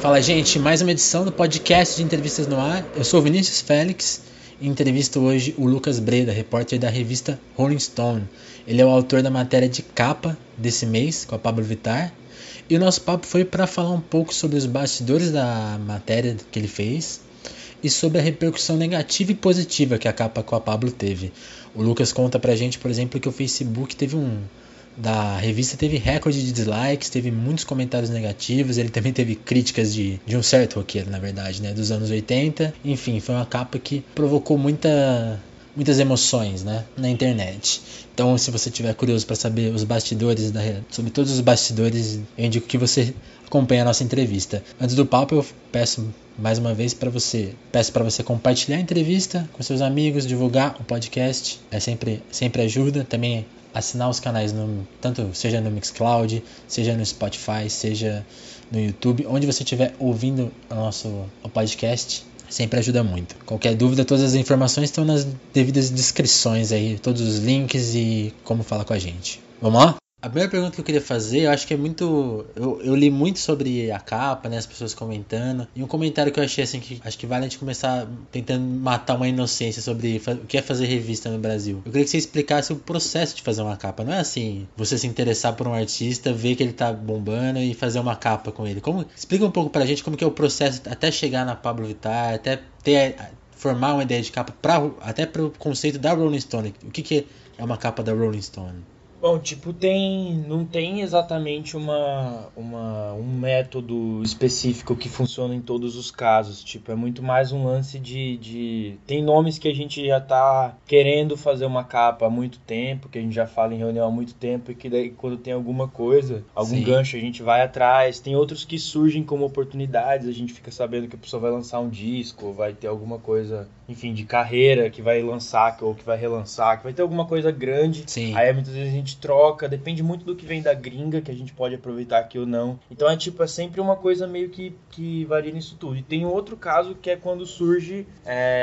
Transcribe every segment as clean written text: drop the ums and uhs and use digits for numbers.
Fala, gente, mais uma edição do podcast de entrevistas no ar. Eu sou o Vinícius Félix e entrevisto hoje o Lucas Breda, repórter da revista Rolling Stone. Ele é o autor da matéria de capa desse mês com a Pabllo Vittar. E o nosso papo foi para falar um pouco sobre os bastidores da matéria que ele fez e sobre a repercussão negativa e positiva que a capa com a Pabllo teve. O Lucas conta pra gente, por exemplo, que o Facebook da revista teve recorde de dislikes, teve muitos comentários negativos, ele também teve críticas de um certo roqueiro, na verdade, né, dos anos 80. Enfim, foi uma capa que provocou muitas emoções, né, na internet. Então, se você tiver curioso para saber os bastidores, sobre todos os bastidores, eu indico que você acompanhe a nossa entrevista. Antes do papo, eu peço mais uma vez para você compartilhar a entrevista com seus amigos, divulgar o podcast, sempre ajuda. Também assinar os canais, tanto seja no Mixcloud, seja no Spotify, seja no YouTube, onde você estiver ouvindo o nosso podcast, sempre ajuda muito. Qualquer dúvida, todas as informações estão nas devidas descrições aí, todos os links e como falar com a gente. Vamos lá? A primeira pergunta que eu queria fazer, eu acho que é muito... Eu li muito sobre a capa, né, as pessoas comentando. E um comentário que eu achei, assim, que acho que vale a gente começar tentando matar uma inocência sobre o que é fazer revista no Brasil. Eu queria que você explicasse o processo de fazer uma capa. Não é assim, você se interessar por um artista, ver que ele tá bombando e fazer uma capa com ele. Explica um pouco pra gente como que é o processo até chegar na Pabllo Vittar, até formar uma ideia de capa, até pro conceito da Rolling Stone. O que é uma capa da Rolling Stone? Bom, não tem exatamente um método específico que funciona em todos os casos. É muito mais um lance de... Tem nomes que a gente já tá querendo fazer uma capa há muito tempo, que a gente já fala em reunião há muito tempo, e que daí quando tem alguma coisa, algum Sim. gancho, a gente vai atrás. Tem outros que surgem como oportunidades, a gente fica sabendo que a pessoa vai lançar um disco, vai ter alguma coisa, enfim, de carreira, que vai lançar, ou que vai relançar, que vai ter alguma coisa grande. Sim. Aí muitas vezes a gente troca, depende muito do que vem da gringa, que a gente pode aproveitar aqui ou não. Então é sempre uma coisa meio que varia nisso tudo. E tem outro caso que é quando surge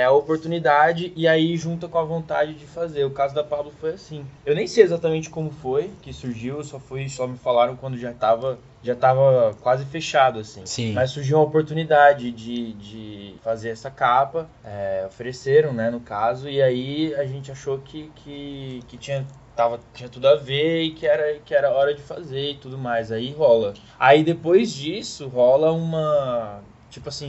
a oportunidade e aí junta com a vontade de fazer. O caso da Pabllo foi assim. Eu nem sei exatamente como foi que surgiu, só me falaram quando já estava quase fechado, assim. Sim. Mas surgiu uma oportunidade de fazer essa capa, ofereceram, né, no caso, e aí a gente achou que tinha tudo a ver e que era hora de fazer e tudo mais. Aí rola. Aí depois disso rola uma...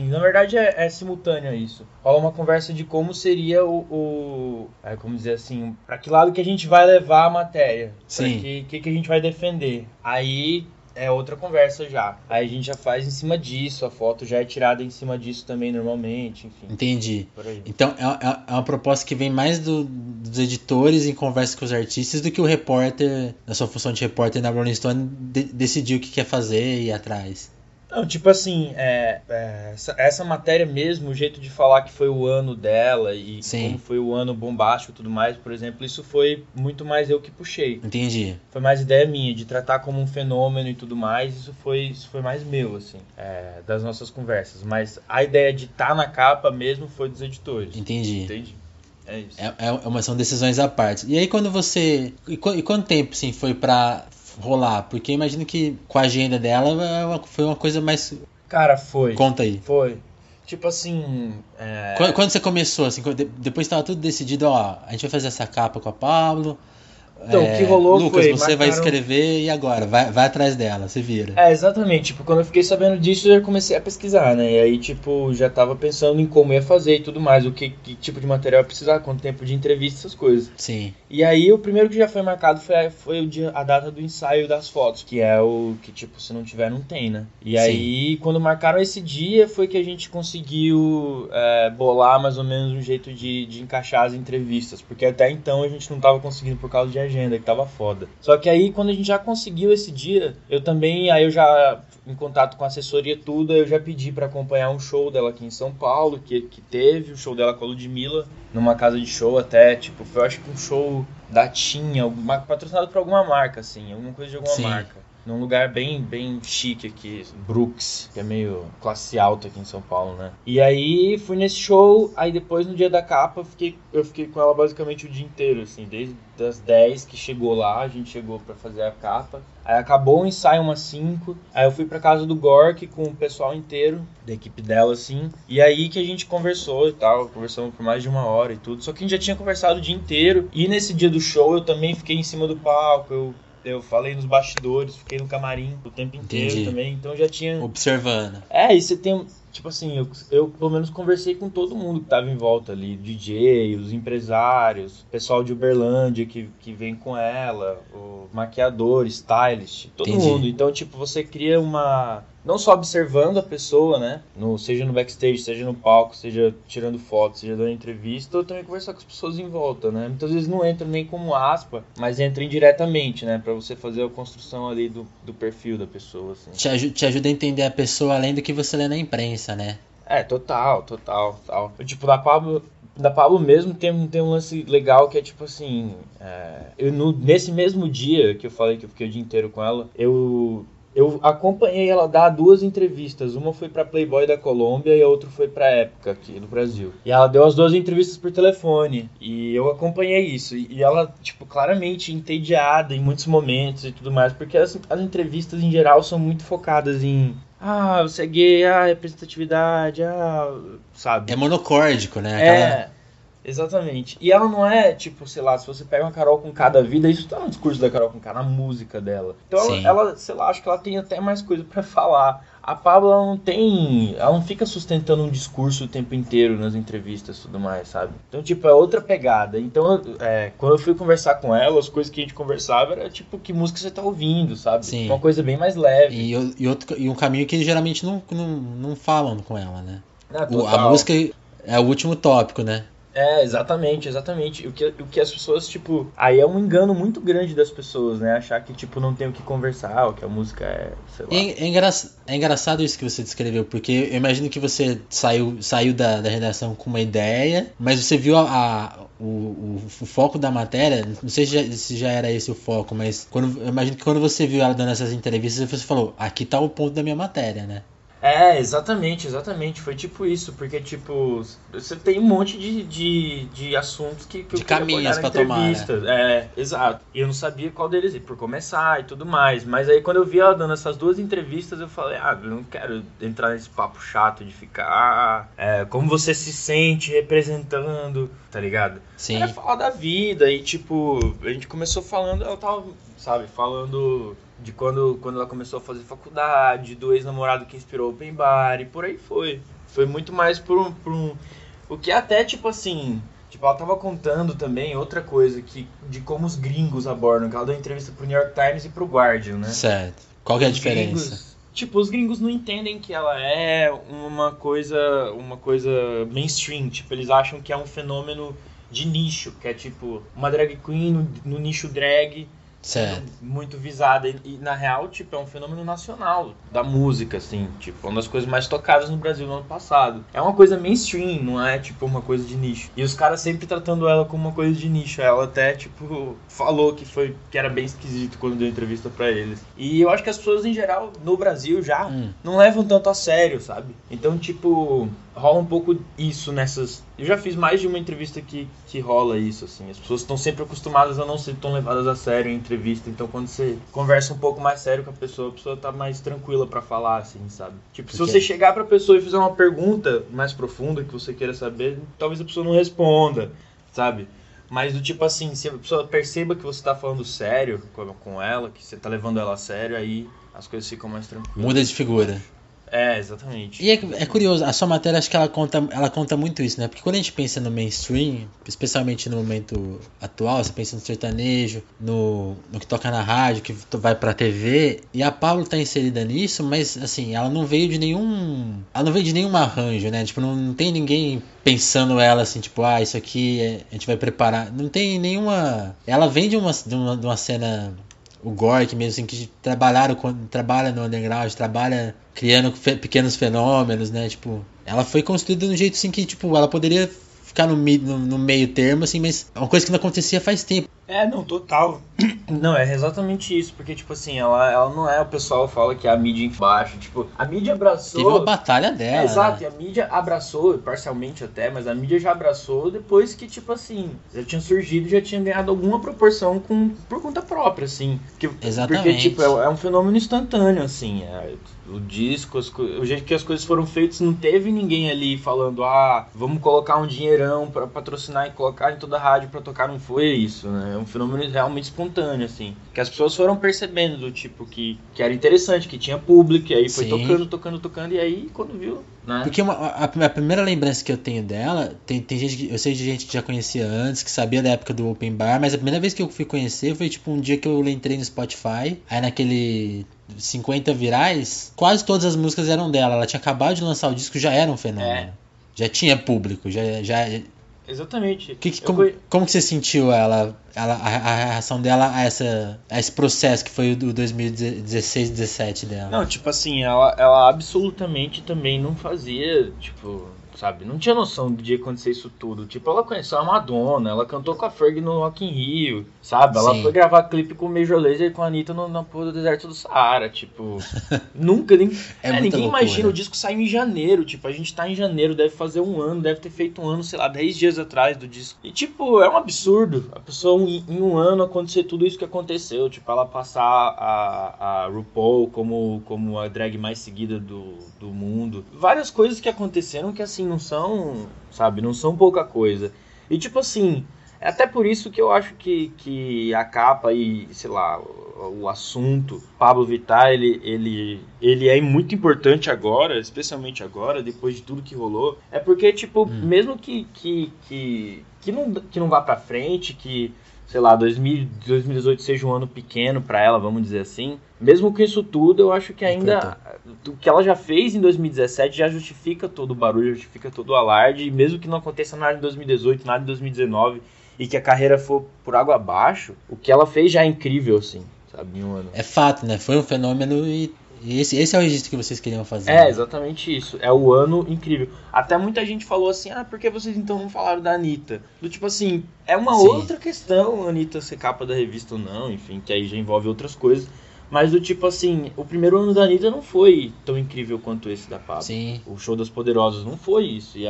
na verdade é simultâneo isso. Rola uma conversa de como seria como dizer assim, pra que lado que a gente vai levar a matéria. Sim. Que a gente vai defender. Aí... É outra conversa já. Aí a gente já faz em cima disso, a foto já é tirada em cima disso também normalmente, enfim. Entendi. Então é uma proposta que vem mais dos editores em conversa com os artistas do que o repórter, na sua função de repórter na Rolling Stone, decidiu o que quer fazer e ir atrás. Não, essa matéria mesmo, o jeito de falar que foi o ano dela e Sim. como foi o ano bombástico e tudo mais, por exemplo, isso foi muito mais eu que puxei. Entendi. Foi mais ideia minha, de tratar como um fenômeno e tudo mais, isso foi mais meu, assim, das nossas conversas. Mas a ideia de estar na capa mesmo foi dos editores. Entendi. É isso. São decisões à parte. E aí quando você... E quanto tempo, assim, foi pra... rolar, porque imagino que com a agenda dela foi uma coisa mais... Cara, foi. Conta aí. Foi. Quando você começou, assim, depois tava tudo decidido, ó, a gente vai fazer essa capa com a Pabllo. Então, o que rolou Lucas, foi... Lucas, você vai escrever e agora? Vai atrás dela, se vira. Exatamente. Quando eu fiquei sabendo disso, eu comecei a pesquisar, né? E aí, já tava pensando em como ia fazer e tudo mais. Que tipo de material ia precisar, quanto tempo de entrevista, essas coisas. Sim. E aí, o primeiro que já foi marcado foi a data do ensaio das fotos. Que é o que, se não tiver, não tem, né? E Sim. aí, quando marcaram esse dia, foi que a gente conseguiu bolar mais ou menos um jeito de encaixar as entrevistas. Porque até então, a gente não tava conseguindo por causa de agenda, que tava foda. Só que aí, quando a gente já conseguiu esse dia, eu já, em contato com a assessoria tudo, eu já pedi pra acompanhar um show dela aqui em São Paulo, que teve, o show dela com a Ludmilla, numa casa de show até, foi, eu acho que um show da Tinha, patrocinado por alguma marca, assim, alguma coisa de alguma Sim. marca. num lugar bem chique aqui, Brooks, que é meio classe alta aqui em São Paulo, né? E aí fui nesse show, aí depois no dia da capa eu fiquei com ela basicamente o dia inteiro, assim, desde as 10 que chegou lá, a gente chegou pra fazer a capa. Aí acabou o ensaio umas 5, aí eu fui pra casa do Gork com o pessoal inteiro, da equipe dela, assim, e aí que a gente conversou e tal, conversamos por mais de uma hora e tudo, só que a gente já tinha conversado o dia inteiro, e nesse dia do show eu também fiquei em cima do palco, eu falei nos bastidores, fiquei no camarim o tempo inteiro. Entendi. Também, então já tinha... Observando. É, e você tem... Tipo assim, eu pelo menos conversei com todo mundo que tava em volta ali, DJ, os empresários, pessoal de Uberlândia que vem com ela, o maquiador, stylist, todo Entendi. Mundo. Então, tipo, você cria uma... Não só observando a pessoa, né? Seja no backstage, seja no palco, seja tirando foto, seja dando entrevista, ou também conversar com as pessoas em volta, né? Muitas vezes não entra nem como aspa, mas entra indiretamente, né? Pra você fazer a construção ali do perfil da pessoa, assim. Te ajuda a entender a pessoa além do que você lê na imprensa, né? É, total. Tipo, da Pabllo mesmo tem um lance legal que é tipo assim... nesse mesmo dia que eu falei que eu fiquei o dia inteiro com ela, eu acompanhei ela dar 2 entrevistas. Uma foi pra Playboy da Colômbia e a outra foi pra Época aqui no Brasil. E ela deu as 2 entrevistas por telefone. E eu acompanhei isso. E ela, tipo, claramente entediada em muitos momentos e tudo mais. Porque as entrevistas em geral são muito focadas em... Ah, você é gay, representatividade, sabe? É monocórdico, né? Aquela... Exatamente. E ela não é, tipo, sei lá, se você pega uma Karol Conká da vida, isso tá no discurso da Karol Conká, na música dela. Então ela, sei lá, acho que ela tem até mais coisa pra falar. A Pabllo, ela não fica sustentando um discurso o tempo inteiro nas entrevistas e tudo mais, sabe? Então, tipo, é outra pegada. Então, quando eu fui conversar com ela, as coisas que a gente conversava era, tipo, que música você tá ouvindo, sabe? Sim. Uma coisa bem mais leve. E um caminho que geralmente não falam com ela, né? A música é o último tópico, né? É, exatamente. O que as pessoas, tipo... Aí é um engano muito grande das pessoas, né? Achar que, tipo, não tem o que conversar, ou que a música é, sei lá... É engraçado isso que você descreveu, porque eu imagino que você saiu da redação com uma ideia, mas você viu o foco da matéria, não sei se já era esse o foco, mas eu imagino que quando você viu ela dando essas entrevistas, você falou, aqui tá o ponto da minha matéria, né? É, exatamente, foi tipo isso, porque tipo, você tem um monte de assuntos que eu queria abordar na entrevista, né? É, exato, e eu não sabia qual deles ir, por começar e tudo mais, mas aí quando eu vi ela dando essas 2 entrevistas, eu falei, eu não quero entrar nesse papo chato de ficar, como você se sente representando, tá ligado? Sim. Era falar da vida e tipo, a gente começou falando, ela tava, sabe, falando... De quando ela começou a fazer faculdade, do ex-namorado que inspirou o Open Bar, e por aí foi. Foi muito mais por um... O que até, tipo assim... Tipo, ela tava contando também outra coisa de como os gringos abordam, que ela deu entrevista pro New York Times e pro Guardian, né? Certo. Qual que é a diferença? Os gringos não entendem que ela é uma coisa mainstream. Tipo, eles acham que é um fenômeno de nicho, que é tipo uma drag queen no nicho drag... Certo. Muito visada, e na real, tipo, é um fenômeno nacional da música, assim, tipo, uma das coisas mais tocadas no Brasil no ano passado. É uma coisa mainstream, não é, tipo, uma coisa de nicho. E os caras sempre tratando ela como uma coisa de nicho. Ela até, tipo, falou que era bem esquisito quando deu entrevista pra eles. E eu acho que as pessoas, em geral, no Brasil já, não levam tanto a sério, sabe? Então, tipo... Rola um pouco isso nessas... Eu já fiz mais de uma entrevista que rola isso, assim. As pessoas estão sempre acostumadas a não ser tão levadas a sério em entrevista. Então, quando você conversa um pouco mais sério com a pessoa tá mais tranquila pra falar, assim, sabe? Tipo, se você chegar pra pessoa e fizer uma pergunta mais profunda que você queira saber, talvez a pessoa não responda, sabe? Mas do tipo assim, se a pessoa perceba que você tá falando sério com ela, que você tá levando ela a sério, aí as coisas ficam mais tranquilas. Muda de figura. É, exatamente. E é curioso, a sua matéria acho que ela conta muito isso, né? Porque quando a gente pensa no mainstream, especialmente no momento atual, você pensa no sertanejo, no que toca na rádio, que vai pra TV, e a Pabllo tá inserida nisso, mas assim, ela não veio de nenhum arranjo, né? Tipo, não tem ninguém pensando ela assim, tipo, isso aqui a gente vai preparar. Não tem nenhuma... Ela vem de uma cena... O Gork mesmo, assim, que trabalha no underground, trabalha criando pequenos fenômenos, né? Tipo, ela foi construída de um jeito assim que, tipo, ela poderia ficar no meio termo, assim, mas é uma coisa que não acontecia faz tempo. É, não, total. Não, é exatamente isso, porque, tipo assim, ela não é... O pessoal fala que é a mídia embaixo, tipo, a mídia abraçou... Teve uma batalha dela. É, exato, e a mídia abraçou, parcialmente até, mas a mídia já abraçou depois que, tipo assim, já tinha surgido, já tinha ganhado alguma proporção por conta própria, assim. Que, exatamente. Porque, tipo, é um fenômeno instantâneo, assim, o disco, o jeito que as coisas foram feitas, não teve ninguém ali falando, vamos colocar um dinheirão pra patrocinar e colocar em toda a rádio pra tocar, não foi isso, né? É um fenômeno realmente espontâneo, assim. Que as pessoas foram percebendo do tipo que era interessante, que tinha público, e aí foi tocando, e aí quando viu... Né? Porque a primeira lembrança que eu tenho dela, tem gente que, eu sei de gente que já conhecia antes, que sabia da época do Open Bar, mas a primeira vez que eu fui conhecer foi tipo um dia que eu entrei no Spotify, aí naquele... 50 virais, quase todas as músicas eram dela. Ela tinha acabado de lançar o disco, já era um fenômeno. É. Já tinha público, já... Exatamente. Como que você sentiu a reação dela a esse processo que foi o 2016, 2017 dela? Não, tipo assim, ela absolutamente também não fazia, tipo... Sabe, não tinha noção de acontecer isso tudo. Tipo, ela conheceu a Madonna, ela cantou com a Fergie no Rock in Rio, sabe? Ela foi gravar clipe com o Major Lazer e com a Anitta na porra do deserto do Saara, tipo... Nunca, nem... ninguém loucura. Imagina, o disco saiu em janeiro, tipo, a gente tá em janeiro, deve fazer um ano, deve ter feito um ano, sei lá, 10 dias atrás do disco. E, tipo, é um absurdo a pessoa em um ano acontecer tudo isso que aconteceu, tipo, ela passar a RuPaul como a drag mais seguida do mundo. Várias coisas que aconteceram que, assim, não são pouca coisa. E, tipo assim, é até por isso que eu acho que a capa e, sei lá, o assunto Pabllo Vittar, ele é muito importante agora, especialmente agora, depois de tudo que rolou. É porque, tipo, mesmo que não vá pra frente, que, sei lá, 2018 seja um ano pequeno pra ela, vamos dizer assim, mesmo com isso tudo, eu acho que ainda... O que ela já fez em 2017 já justifica todo o barulho, justifica todo o alarde, e mesmo que não aconteça nada em 2018, nada em 2019, e que a carreira for por água abaixo, o que ela fez já é incrível, assim, sabe, em um ano. É fato, né? Foi um fenômeno e esse é o registro que vocês queriam fazer. É, né? Exatamente isso. É o ano incrível. Até muita gente falou assim, por que vocês então não falaram da Anitta? Do tipo assim, é uma outra questão, a Anitta ser capa da revista ou não, enfim, que aí já envolve outras coisas. Mas do tipo assim, o primeiro ano da Anitta não foi tão incrível quanto esse da Pabllo. Sim. O show das Poderosas não foi isso. E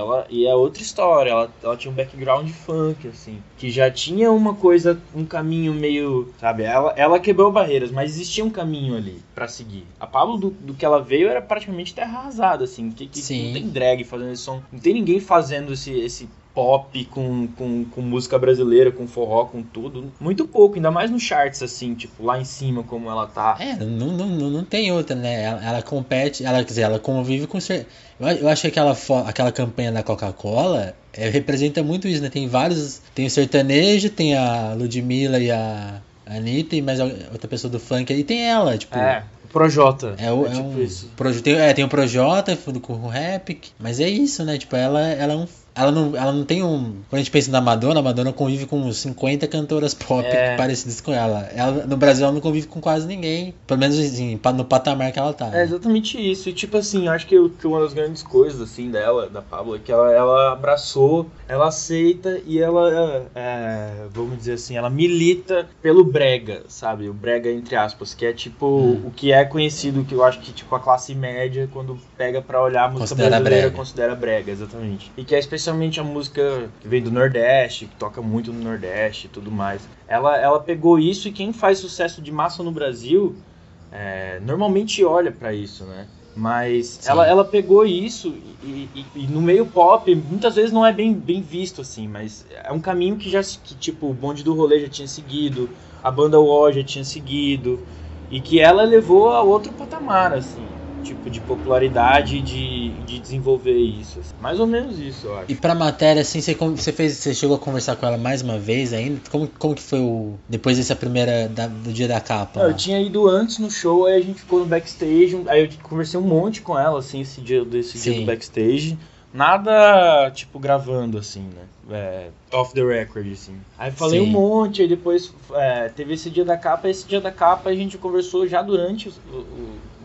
é outra história. Ela tinha um background funk, assim. Que já tinha uma coisa, um caminho meio... Sabe, ela quebrou barreiras, mas existia um caminho ali pra seguir. A Pabllo, do que ela veio, era praticamente terra arrasada, assim. Que não tem drag fazendo esse som. Não tem ninguém fazendo esse pop, com música brasileira, com forró, com tudo. Muito pouco, ainda mais nos charts, assim, tipo, lá em cima, como ela tá. É, não tem outra, né? Ela compete, ela convive com... Eu acho que aquela campanha da Coca-Cola representa muito isso, né? Tem vários... Tem o sertanejo, tem a Ludmilla e a Anitta, e mais outra pessoa do funk, e tem ela, tipo... É. Projota. Tem o Projota com o rap, mas é isso, né? Tipo, ela não tem um... Quando a gente pensa na Madonna, a Madonna convive com 50 cantoras pop parecidas com ela. No Brasil, ela não convive com quase ninguém. Pelo menos assim, no patamar que ela tá. Né? É exatamente isso. E tipo assim, acho que uma das grandes coisas assim dela, da Pabllo, é que ela abraçou, ela aceita e ela, vamos dizer assim, ela milita pelo brega, sabe? O brega entre aspas, que é tipo o que é conhecido, que eu acho que tipo a classe média, quando pega pra olhar a música brasileira, considera brega, exatamente. E que é especialmente a música que vem do Nordeste, que toca muito no Nordeste e tudo mais. Ela pegou isso, e quem faz sucesso de massa no Brasil normalmente olha pra isso, né? Mas ela pegou isso e no meio pop muitas vezes não é bem visto, assim, mas é um caminho que tipo, o Bonde do Rolê já tinha seguido, a banda UO já tinha seguido, e que ela levou a outro patamar, assim. Tipo, de popularidade, de desenvolver isso. Assim. Mais ou menos isso, eu acho. E pra matéria, assim, você chegou a conversar com ela mais uma vez ainda? Como que foi depois dessa primeira... do dia da capa? Eu tinha ido antes no show, aí a gente ficou no backstage, aí eu conversei um monte com ela, assim, esse dia do backstage. Nada, tipo, gravando, assim, né? Off the record, assim. Aí falei um monte, aí depois teve esse dia da capa, a gente conversou já durante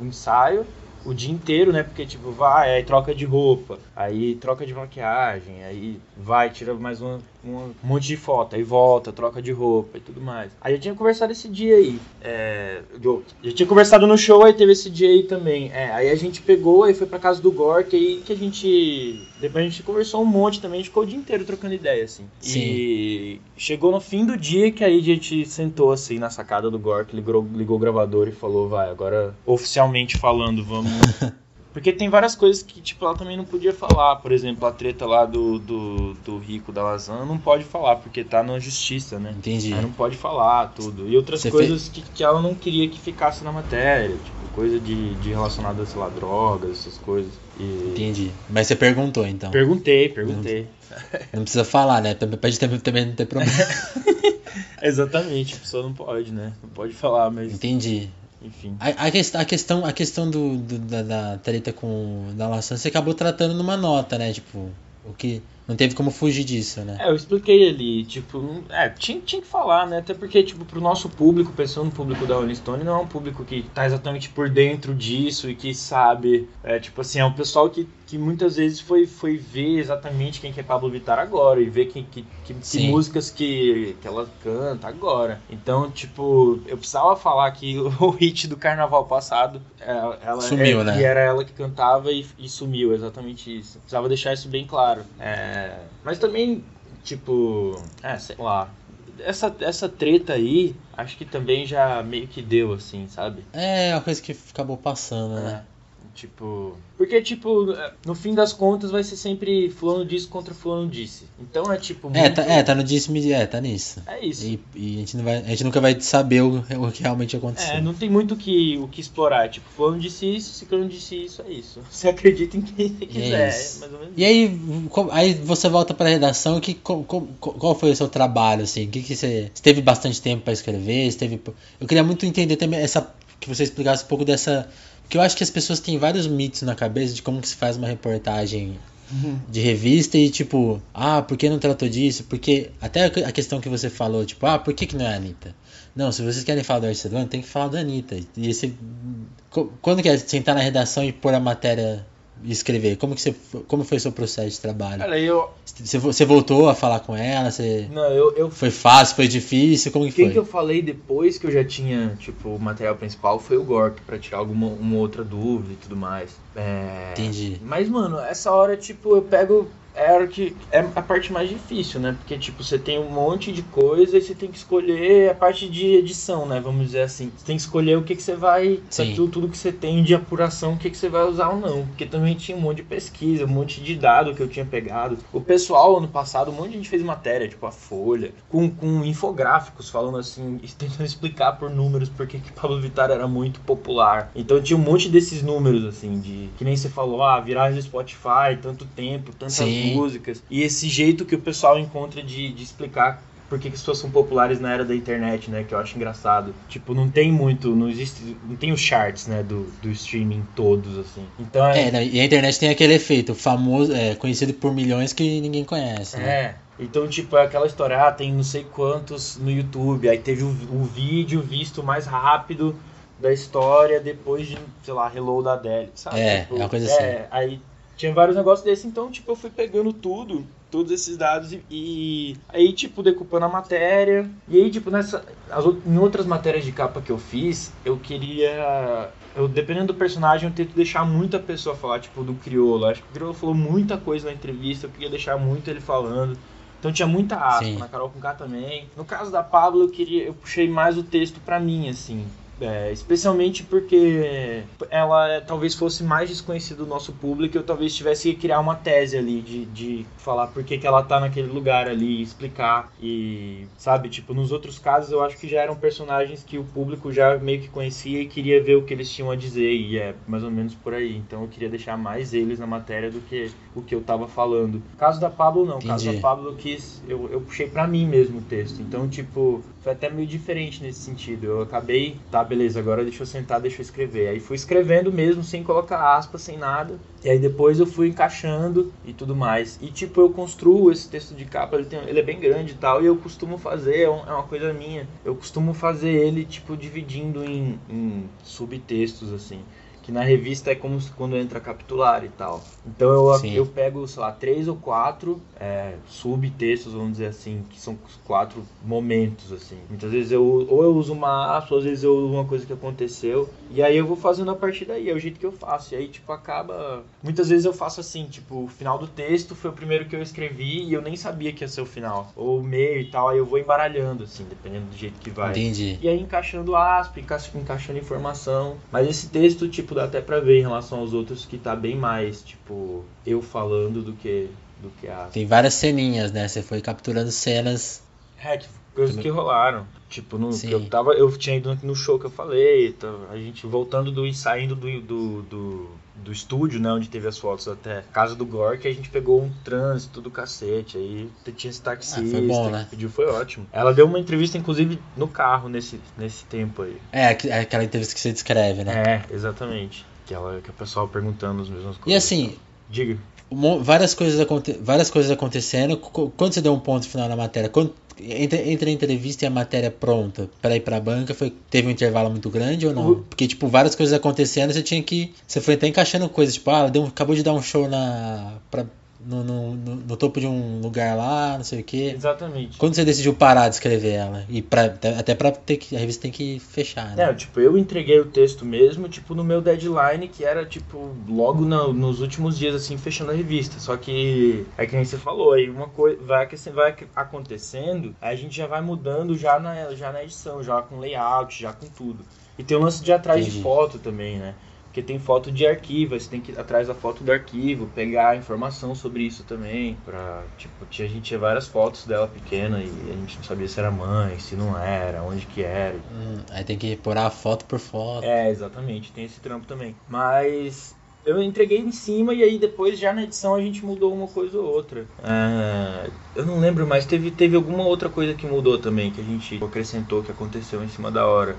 o ensaio. O dia inteiro, né? Porque, tipo, vai, aí troca de roupa, aí troca de maquiagem, aí vai, tira mais uma... um monte de foto, aí volta, troca de roupa e tudo mais. Aí eu tinha conversado esse dia aí, eu tinha conversado no show, aí teve esse dia aí também, aí a gente pegou, aí foi pra casa do Gork, aí que a gente, depois a gente conversou um monte também, a gente ficou o dia inteiro trocando ideia, assim. Sim. E chegou no fim do dia que aí a gente sentou, assim, na sacada do Gork, ligou o gravador e falou, vai, agora, oficialmente falando, vamos... Porque tem várias coisas que, tipo, ela também não podia falar. Por exemplo, a treta lá do Rico da Lazana não pode falar, porque tá na justiça, né? Entendi. Ela não pode falar, tudo. E outras coisas que ela não queria que ficasse na matéria, tipo, coisa de relacionada, sei lá, drogas, essas coisas. E... Entendi. Mas você perguntou, então? Perguntei. Não precisa falar, né? Pode também não ter problema. Exatamente, a pessoa não pode, né? Não pode falar, mas... Entendi. Enfim. A questão da treta com da Laçã, você acabou tratando numa nota, né? Tipo, o que não teve como fugir disso, né? Eu expliquei ali, tipo, tinha que falar, né? Até porque, tipo, pro nosso público, pensando no público da Rolling Stone, não é um público que tá exatamente por dentro disso e que sabe, tipo assim, é um pessoal que muitas vezes foi ver exatamente quem que é Pabllo Vittar agora e ver que músicas que ela canta agora. Então, tipo, eu precisava falar que o hit do carnaval passado ela sumiu, né? E era ela que cantava e sumiu, exatamente isso. Precisava deixar isso bem claro. Mas também, tipo, sei lá, essa treta aí, acho que também já meio que deu, assim, sabe? É uma coisa que acabou passando, né? Tipo... Porque, tipo, no fim das contas vai ser sempre fulano disse contra fulano disse. Então é tipo... Muito... tá no disse-me, tá nisso. É isso. E a gente nunca vai saber o que realmente aconteceu. Não tem muito o que explorar. Tipo, fulano disse isso, ciclano disse isso, é isso. Você acredita em quem você quiser, mais ou menos. E aí você volta pra redação, qual foi o seu trabalho, assim? Que você teve bastante tempo pra escrever? Eu queria muito entender também que você explicasse um pouco dessa... Porque eu acho que as pessoas têm vários mitos na cabeça de como que se faz uma reportagem de revista e tipo... por que não tratou disso? Porque até a questão que você falou, tipo... por que não é a Anitta? Não, se vocês querem falar do Arcelor, tem que falar da Anitta. E esse... Quando que é sentar na redação e pôr a matéria... escrever, como foi o seu processo de trabalho? Cara, você voltou a falar com ela? Foi fácil, foi difícil, como que foi? O que eu falei depois que eu já tinha, tipo, o material principal foi o Gork, pra tirar uma outra dúvida e tudo mais. Entendi. Mas, mano, essa hora, tipo, eu pego... É a parte mais difícil, né? Porque, tipo, você tem um monte de coisa e você tem que escolher a parte de edição, né? Vamos dizer assim. Você tem que escolher o que você vai... Tudo que você tem de apuração, o que você vai usar ou não. Porque também tinha um monte de pesquisa, um monte de dado que eu tinha pegado. O pessoal, ano passado, um monte de gente fez matéria, tipo a Folha, com infográficos falando assim, tentando explicar por números porque que Pabllo Vittar era muito popular. Então tinha um monte desses números, assim, de... Que nem você falou, virais do Spotify, tanto tempo, tantas... Sim. Músicas, e esse jeito que o pessoal encontra de explicar por que as pessoas são populares na era da internet, né? Que eu acho engraçado. Tipo, não tem muito, não tem os charts, né? Do streaming todos, assim. Então e a internet tem aquele efeito famoso, conhecido por milhões que ninguém conhece, né? Então, tipo, é aquela história, tem não sei quantos no YouTube, aí teve o vídeo visto mais rápido da história depois de, sei lá, Hello da Adele, sabe? Tipo, é uma coisa assim. Aí... Tinha vários negócios desses, então, tipo, eu fui pegando tudo, todos esses dados e aí, tipo, decupando a matéria. E aí, tipo, em outras matérias de capa que eu fiz, eu queria... dependendo do personagem, eu tento deixar muita pessoa falar, tipo, do Criolo. Acho que o Criolo falou muita coisa na entrevista, eu queria deixar muito ele falando. Então tinha muita aspa, na Karol Conká também. No caso da Pabllo, eu puxei mais o texto pra mim, assim... especialmente porque ela talvez fosse mais desconhecida do nosso público, eu talvez tivesse que criar uma tese ali de falar por que ela tá naquele lugar ali, explicar e, sabe, tipo, nos outros casos eu acho que já eram personagens que o público já meio que conhecia e queria ver o que eles tinham a dizer e é mais ou menos por aí, então eu queria deixar mais eles na matéria do que o que eu tava falando. No caso da Pabllo não, eu puxei pra mim mesmo o texto, então, tipo, foi até meio diferente nesse sentido, eu acabei, beleza, agora deixa eu sentar, deixa eu escrever. Aí fui escrevendo mesmo, sem colocar aspas, sem nada. E aí depois eu fui encaixando e tudo mais. E tipo, eu construo esse texto de capa, ele é bem grande e tal, e eu costumo fazer, é uma coisa minha. Eu costumo fazer ele, tipo, dividindo em subtextos, assim. que na revista é como quando entra capitular e tal. Então eu pego, sei lá, 3 ou 4 subtextos, vamos dizer assim, que são 4 momentos, assim. Muitas vezes eu uso uma aspa, às vezes eu uso uma coisa que aconteceu, e aí eu vou fazendo a partir daí, é o jeito que eu faço. E aí, tipo, acaba... Muitas vezes eu faço assim, tipo, o final do texto foi o primeiro que eu escrevi e eu nem sabia que ia ser o final. Ou o meio e tal, aí eu vou embaralhando, assim, dependendo do jeito que vai. Entendi. E aí encaixando aspa, encaixando informação. Mas esse texto, tipo, dá até pra ver em relação aos outros que tá bem mais, tipo, eu falando do que a... Tem várias ceninhas, né? Você foi capturando cenas... coisas que rolaram. Tipo, eu tinha ido no show que eu falei, a gente voltando e saindo do estúdio, né, onde teve as fotos até casa do Gork, a gente pegou um trânsito do cacete, aí tinha esse taxista, foi bom, né? Que pediu, foi ótimo. Ela deu uma entrevista, inclusive, no carro nesse tempo aí. É aquela entrevista que você descreve, né? É, exatamente. Que o pessoal perguntando as mesmas coisas. E assim... Diga. Várias coisas acontecendo. Quando você deu um ponto final na matéria? Quando, entre a entrevista e a matéria pronta para ir para a banca, teve um intervalo muito grande ou não? Porque, tipo, várias coisas acontecendo, você foi até encaixando coisas. Tipo, acabou de dar um show no topo de um lugar lá, não sei o quê. Exatamente. Quando você decidiu parar de escrever ela? E até pra ter que... A revista tem que fechar, né? É, tipo, eu entreguei o texto mesmo, tipo, no meu deadline, que era, tipo, logo nos últimos dias, assim, fechando a revista. Só que, é que nem você falou, aí uma coisa vai acontecendo, aí a gente já vai mudando já na edição, já com layout, já com tudo. E tem o lance de atrás de foto também, né? Porque tem foto de arquivo, você tem que ir atrás da foto do arquivo, pegar informação sobre isso também. A gente tinha várias fotos dela pequena e a gente não sabia se era mãe, se não era, onde que era. Aí tem que pôr a foto por foto. É, exatamente, tem esse trampo também. Mas eu entreguei em cima e aí depois já na edição a gente mudou uma coisa ou outra. Eu não lembro, mas teve alguma outra coisa que mudou também, que a gente acrescentou, que aconteceu em cima da hora.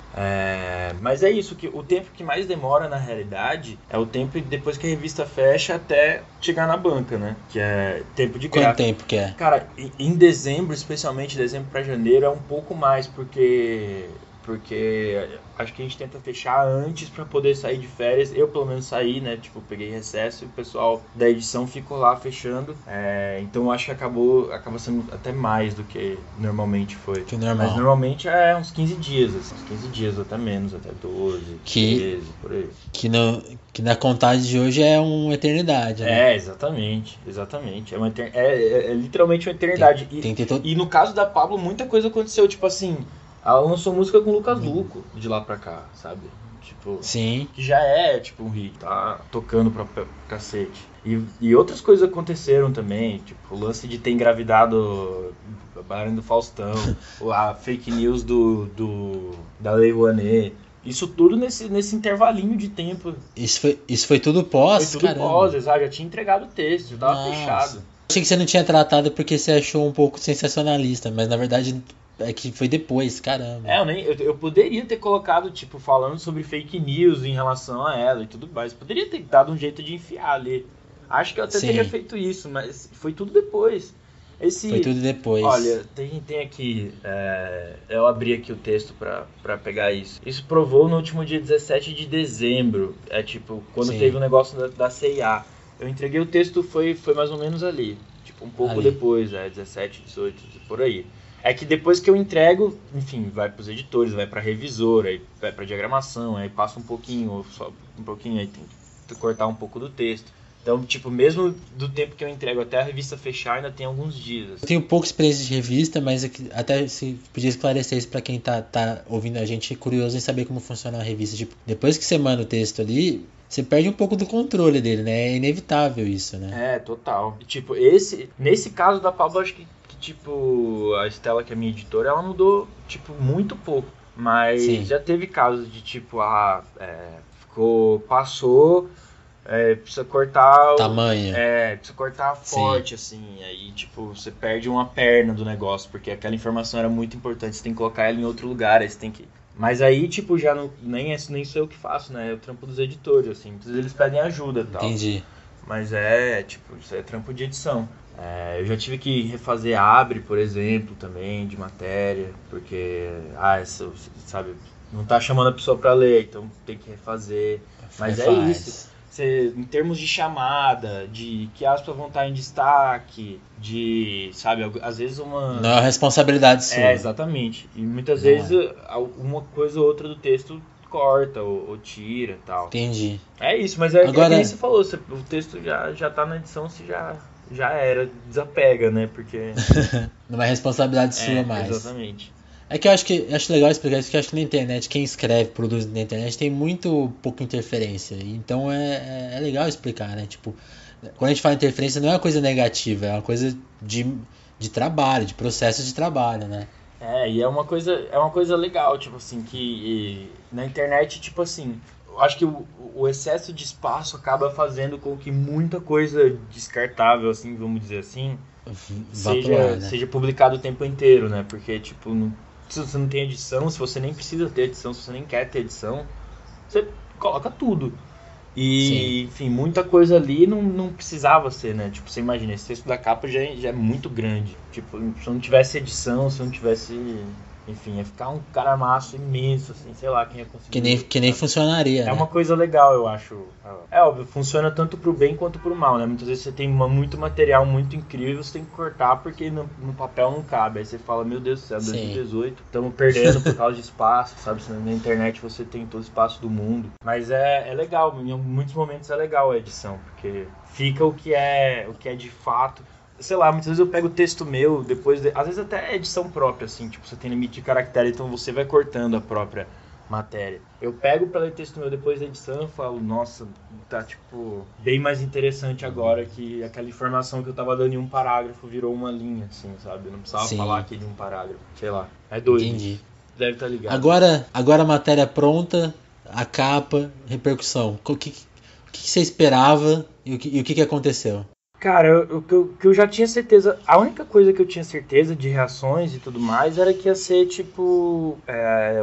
Mas é isso, que o tempo que mais demora na realidade é o tempo depois que a revista fecha até chegar na banca, né? Que é tempo de gráfico. Quanto tempo que é? Cara, em dezembro, especialmente dezembro pra janeiro, é um pouco mais, porque acho que a gente tenta fechar antes pra poder sair de férias. Eu, pelo menos, saí, né? Tipo, peguei recesso e o pessoal da edição ficou lá fechando. Então, acho que acaba sendo até mais do que normalmente foi. Que normal. Mas, normalmente, é uns 15 dias, assim. Uns 15 dias, até menos, até 12, 13, por aí. Que na contagem de hoje é uma eternidade, né? Exatamente. É literalmente uma eternidade. E no caso da Pabllo, muita coisa aconteceu, tipo assim... Ela lançou música com o Lucas Luco de lá pra cá, sabe? Tipo, sim. Que já é tipo um hit, tá tocando pra cacete. E outras coisas aconteceram também, tipo o lance de ter engravidado a Bailarina do Faustão, a fake news da Lei Rouanet. Isso tudo nesse intervalinho de tempo. Isso foi tudo pós, cara. Foi tudo pós, exato. Já tinha entregado o texto, já tava fechado. Achei que você não tinha tratado porque você achou um pouco sensacionalista, mas na verdade... É que foi depois, caramba. Eu poderia ter colocado, tipo, falando sobre fake news em relação a ela e tudo mais. Poderia ter dado um jeito de enfiar ali. Acho que eu até teria feito isso, mas foi tudo depois. Foi tudo depois. Olha, tem aqui... eu abri aqui o texto pra pegar isso. Isso provou no último dia 17 de dezembro. É tipo, quando teve o negócio da CIA. Eu entreguei o texto, foi mais ou menos ali. Tipo, um pouco ali. Depois, 17, 18, por aí. É que depois que eu entrego, enfim, vai pros editores, vai pra revisora, aí vai pra diagramação, aí passa um pouquinho, ou só um pouquinho, aí tem que cortar um pouco do texto. Então, tipo, mesmo do tempo que eu entrego até a revista fechar, ainda tem alguns dias. Assim. Eu tenho pouca experiência de revista, mas até se podia esclarecer isso pra quem tá ouvindo a gente, curioso em saber como funciona a revista. Tipo, depois que você manda o texto ali... Você perde um pouco do controle dele, né? É inevitável isso, né? É, total. Tipo, nesse caso da Pabllo, acho que tipo, a Estela, que é minha editora, ela mudou, tipo, muito pouco. Mas já teve casos de, tipo, passou, precisa cortar... Tamanho. Precisa cortar forte, assim. Aí, tipo, você perde uma perna do negócio, porque aquela informação era muito importante. Você tem que colocar ela em outro lugar, aí você tem que... Mas aí, tipo, já não, nem sou eu que faço, né? É o trampo dos editores, assim. Muitas vezes eles pedem ajuda e tal. Entendi. Mas tipo, isso é trampo de edição. Eu já tive que refazer abre, por exemplo, também, de matéria. Porque, sabe, não tá chamando a pessoa pra ler, então tem que refazer. Mas é isso. Você, em termos de chamada, de que aspas vão estar em destaque, de, sabe, às vezes uma... Não é responsabilidade sua. É, exatamente. E muitas vezes uma coisa ou outra do texto corta ou tira e tal. Entendi. É isso, mas é agora... que você falou, o texto já tá na edição, você já era, desapega, né, porque... Não é responsabilidade sua mais. Exatamente. É que eu acho legal explicar isso, porque eu acho que na internet, quem escreve, produz na internet, tem muito pouca interferência. Então é legal explicar, né? Tipo, quando a gente fala interferência, não é uma coisa negativa, é uma coisa de trabalho, de processo de trabalho, né? É, e é uma coisa legal, tipo assim, que na internet, tipo assim, eu acho que o excesso de espaço acaba fazendo com que muita coisa descartável, assim, vamos dizer assim, seja publicado o tempo inteiro, né? Porque, tipo, se você não tem edição, se você nem precisa ter edição, se você nem quer ter edição, você coloca tudo. E, enfim, muita coisa ali não precisava ser, né? Tipo, você imagina, esse texto da capa já é muito grande. Tipo, se não tivesse edição, se não tivesse... Enfim, ia ficar um caramaço imenso, assim, sei lá quem ia conseguir. Que nem funcionaria, né? É uma coisa legal, eu acho. É óbvio, funciona tanto pro bem quanto pro mal, né? Muitas vezes você tem muito material muito incrível, você tem que cortar porque no papel não cabe. Aí você fala, meu Deus do céu, 2018, estamos perdendo por causa de espaço, sabe? Na internet você tem todo o espaço do mundo. Mas é legal, em muitos momentos é legal a edição, porque fica o que é de fato... Sei lá, muitas vezes eu pego o texto meu, às vezes até é edição própria, assim, tipo, você tem limite de caractere, então você vai cortando a própria matéria. Eu pego pra ler texto meu depois da edição e falo, nossa, tá, tipo, bem mais interessante agora que aquela informação que eu tava dando em um parágrafo virou uma linha, assim, sabe? Eu não precisava falar aqui de um parágrafo, sei lá, é doido. Entendi. Deve tá ligado. Agora a matéria pronta, a capa, repercussão. O que você esperava e o que aconteceu? Cara, o que eu já tinha certeza... A única coisa que eu tinha certeza de reações e tudo mais era que ia ser, tipo...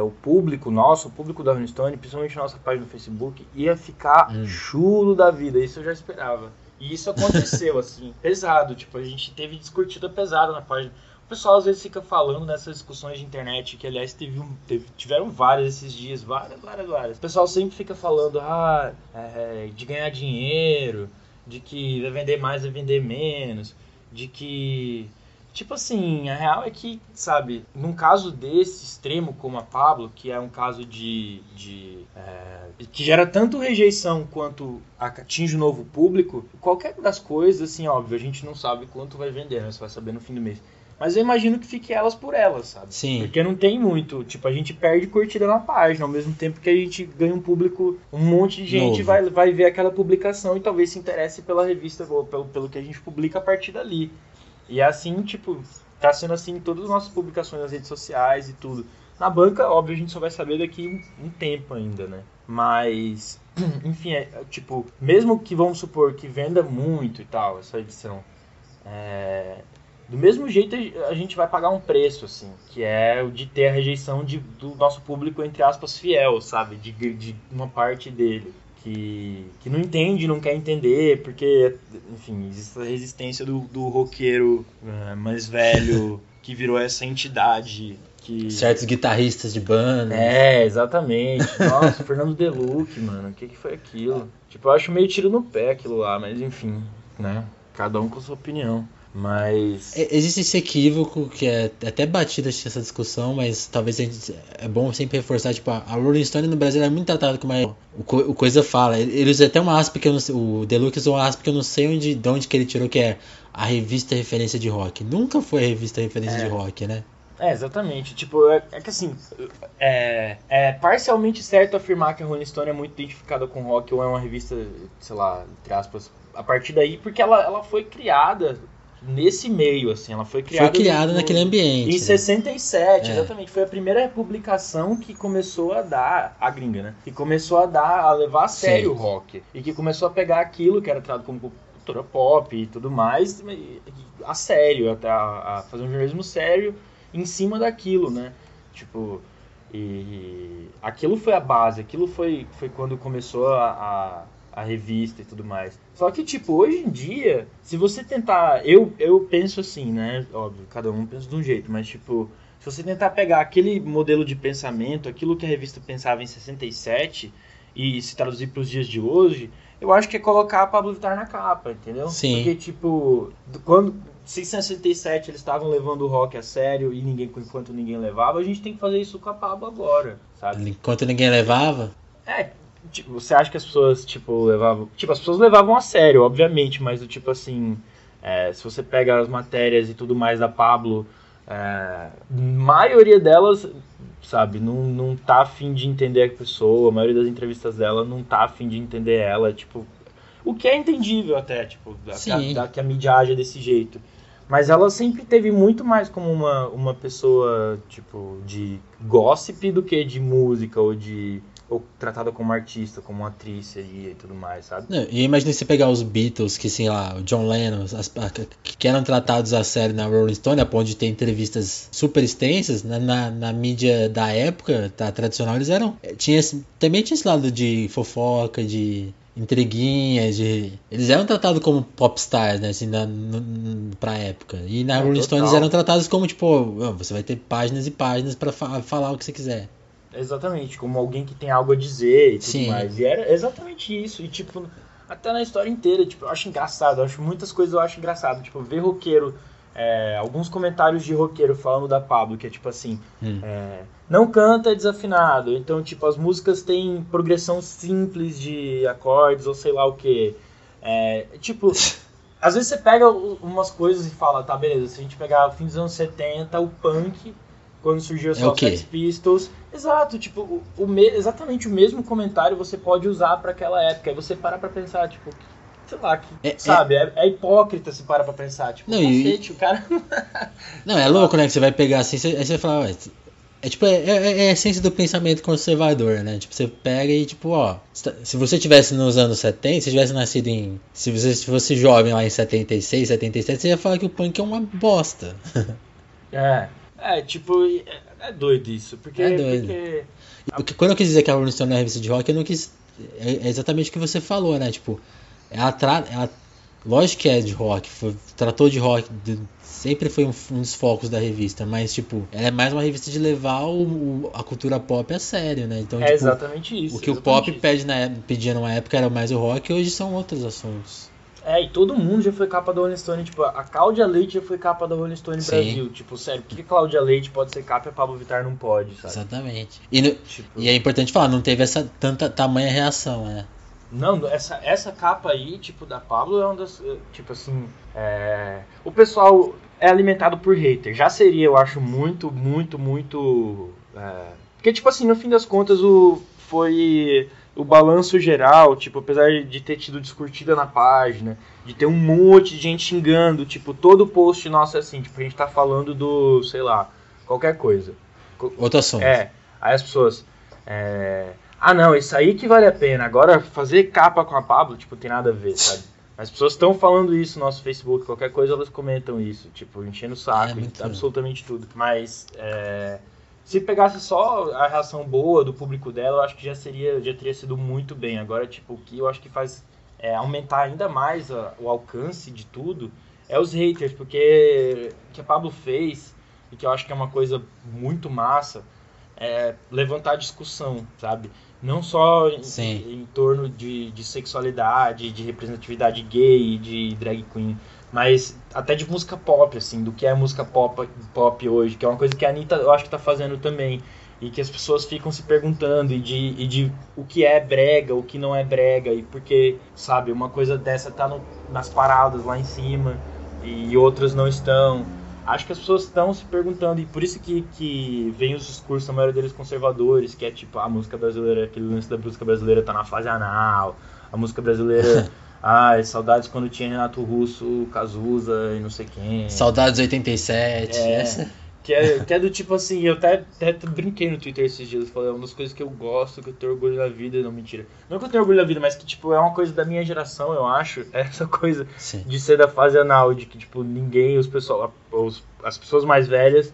o público nosso, o público da Rolling Stone, principalmente nossa página no Facebook, ia ficar chulo da vida. Isso eu já esperava. E isso aconteceu, assim, pesado. Tipo, a gente teve discutida pesada na página. O pessoal, às vezes, fica falando nessas discussões de internet, que, aliás, tiveram várias esses dias. Várias. O pessoal sempre fica falando, de ganhar dinheiro... de que vai vender mais, vai vender menos, de que... Tipo assim, a real é que, sabe, num caso desse extremo como a Pabllo, que é um caso que gera tanto rejeição quanto atinge o novo público, qualquer das coisas, assim, óbvio, a gente não sabe quanto vai vender, né? Você vai saber no fim do mês. Mas eu imagino que fique elas por elas, sabe? Sim. Porque não tem muito. Tipo, a gente perde curtida na página, ao mesmo tempo que a gente ganha um público, um monte de gente vai ver aquela publicação e talvez se interesse pela revista ou pelo que a gente publica a partir dali. E assim, tipo, tá sendo assim em todas as nossas publicações nas redes sociais e tudo. Na banca, óbvio, a gente só vai saber daqui um tempo ainda, né? Mas, enfim, tipo, mesmo que, vamos supor, que venda muito e tal, essa edição, do mesmo jeito, a gente vai pagar um preço, assim, que é o de ter a rejeição do nosso público, entre aspas, fiel, sabe? De uma parte dele, que não entende, não quer entender, porque, enfim, existe a resistência do roqueiro mais velho, que virou essa entidade que... Certos guitarristas de banda. É, exatamente. Nossa, Fernando Delucchi, mano, o que foi aquilo? Tipo, eu acho meio tiro no pé aquilo lá, mas enfim, né? Cada um com a sua opinião. Mas... Existe esse equívoco que é até batida essa discussão, mas talvez é bom sempre reforçar, tipo, a Rolling Stone no Brasil é muito tratada como o coisa fala. Eles usam até uma aspa que eu não sei, o Delucchi usou uma aspa que eu não sei de onde que ele tirou, que é a revista referência de rock. Nunca foi a revista referência de rock, né? É, exatamente. Tipo, que assim, é parcialmente certo afirmar que a Rolling Stone é muito identificada com rock ou é uma revista, sei lá, entre aspas, a partir daí, porque ela foi criada... Nesse meio, assim, ela foi criada naquele ambiente. Em 67, né? Exatamente. Foi a primeira publicação que começou a dar, a gringa, né? Que começou a levar a sério o rock. E que começou a pegar aquilo que era tratado como cultura pop e tudo mais, a sério, a fazer um jornalismo sério em cima daquilo, né? Tipo, e aquilo foi a base, aquilo foi quando começou a revista e tudo mais. Só que, tipo, hoje em dia, se você tentar... Eu penso assim, né? Óbvio, cada um pensa de um jeito, mas, tipo... Se você tentar pegar aquele modelo de pensamento, aquilo que a revista pensava em 67 e se traduzir para os dias de hoje, eu acho que é colocar a Pabllo Vittar na capa, entendeu? Sim. Porque, tipo, quando, se em 67 eles estavam levando o rock a sério e ninguém, enquanto ninguém levava, a gente tem que fazer isso com a Pabllo agora, sabe? Enquanto ninguém levava? É, tipo, você acha que as pessoas, tipo, levavam... Tipo, as pessoas levavam a sério, obviamente, mas do tipo, assim... É, se você pega as matérias e tudo mais da Pabllo... É, maioria delas, sabe, não tá afim de entender a pessoa, a maioria das entrevistas dela não tá afim de entender ela, tipo, o que é entendível até, tipo, que a mídia haja desse jeito. Mas ela sempre teve muito mais como uma pessoa, tipo, de gossip do que de música ou tratada como artista, como atriz e tudo mais, sabe? Não, e imagina você pegar os Beatles, que, sei lá, o John Lennon, que eram tratados a sério na Rolling Stone, a ponto de ter entrevistas super extensas, na mídia da época, tá, tradicional, eles eram... também tinha esse lado de fofoca, de intriguinha, de... Eles eram tratados como popstars, né, assim, pra época. E na Rolling Stone eles eram tratados como, tipo, você vai ter páginas e páginas pra falar o que você quiser. Exatamente, como alguém que tem algo a dizer e tudo Sim. mais. E era exatamente isso. E, tipo, até na história inteira, tipo, eu acho engraçado. Muitas coisas eu acho engraçado. Tipo, ver roqueiro, alguns comentários de roqueiro falando da Pabllo, que é tipo assim... não canta, é desafinado. Então, tipo, as músicas têm progressão simples de acordes ou sei lá o quê. É, tipo... Às vezes você pega umas coisas e fala, tá, beleza, se a gente pegar o fim dos anos 70, o punk... Quando surgiu só os Sex Pistols. Exato, tipo, exatamente o mesmo comentário você pode usar pra aquela época. Aí você para pra pensar, tipo, sei lá, sabe? É hipócrita se para pra pensar. Tipo, o cara... Não, é louco, né? Que você vai pegar assim, aí você vai falar, ué... É tipo, a essência do pensamento conservador, né? Tipo, você pega e tipo, ó... Se você tivesse nos anos 70, se tivesse nascido em... Se você jovem lá em 76, 77, você ia falar que o punk é uma bosta. É... É, tipo, é doido isso, porque... É doido. Porque quando eu quis dizer que a Rolling Stone é uma revista de rock, eu não quis... É exatamente o que você falou, né? Tipo, ela lógico que é de rock, tratou de rock, sempre foi um dos focos da revista, mas, tipo, ela é mais uma revista de levar a cultura pop a sério, né? Então, tipo, exatamente isso. O que o pop pedia numa época era mais o rock, e hoje são outros assuntos. É, e todo mundo já foi capa da Rolling Stone, tipo, a Claudia Leitte já foi capa da Rolling Stone Sim. Brasil, tipo, sério, por que Claudia Leitte pode ser capa e a Pabllo Vittar não pode, sabe? Exatamente. E é importante falar, não teve essa tanta tamanha reação, né? Não, essa capa aí, tipo, da Pabllo é uma das, tipo assim, o pessoal é alimentado por hater, já seria, eu acho, muito, muito, muito, porque, tipo assim, no fim das contas, o balanço geral, tipo, apesar de ter tido descurtida na página, de ter um monte de gente xingando, tipo, todo post nosso é assim, tipo, a gente tá falando do, sei lá, qualquer coisa. Outro assunto. É, aí as pessoas, não, isso aí que vale a pena, agora fazer capa com a Pabllo, tipo, tem nada a ver, sabe? As pessoas estão falando isso no nosso Facebook, qualquer coisa elas comentam isso, tipo, enchendo o saco, absolutamente tudo. Mas, se pegasse só a reação boa do público dela, eu acho que já teria sido muito bem. Agora, tipo, o que eu acho que faz aumentar ainda mais o alcance de tudo é os haters, porque o que a Pabllo fez, e que eu acho que é uma coisa muito massa, é levantar a discussão, sabe? Não só em torno de sexualidade, de representatividade gay, de drag queen, mas até de música pop, assim, do que é música pop hoje, que é uma coisa que a Anitta, eu acho que tá fazendo também, e que as pessoas ficam se perguntando, e de o que é brega, o que não é brega, e porque, sabe, uma coisa dessa tá nas paradas lá em cima, e outras não estão. Acho que as pessoas estão se perguntando, e por isso que vem os discursos, a maioria deles conservadores, que é tipo, a música brasileira, aquele lance da música brasileira tá na fase anal, a música brasileira... saudades quando tinha Renato Russo, Cazuza e não sei quem. Saudades 87. Que é do tipo assim, eu até brinquei no Twitter esses dias, falei, é uma das coisas que eu gosto, que eu tenho orgulho da vida, não, mentira. Não que eu tenho orgulho da vida, mas que tipo, é uma coisa da minha geração, eu acho, essa coisa Sim. de ser da fase anal, de que tipo, ninguém, as pessoas mais velhas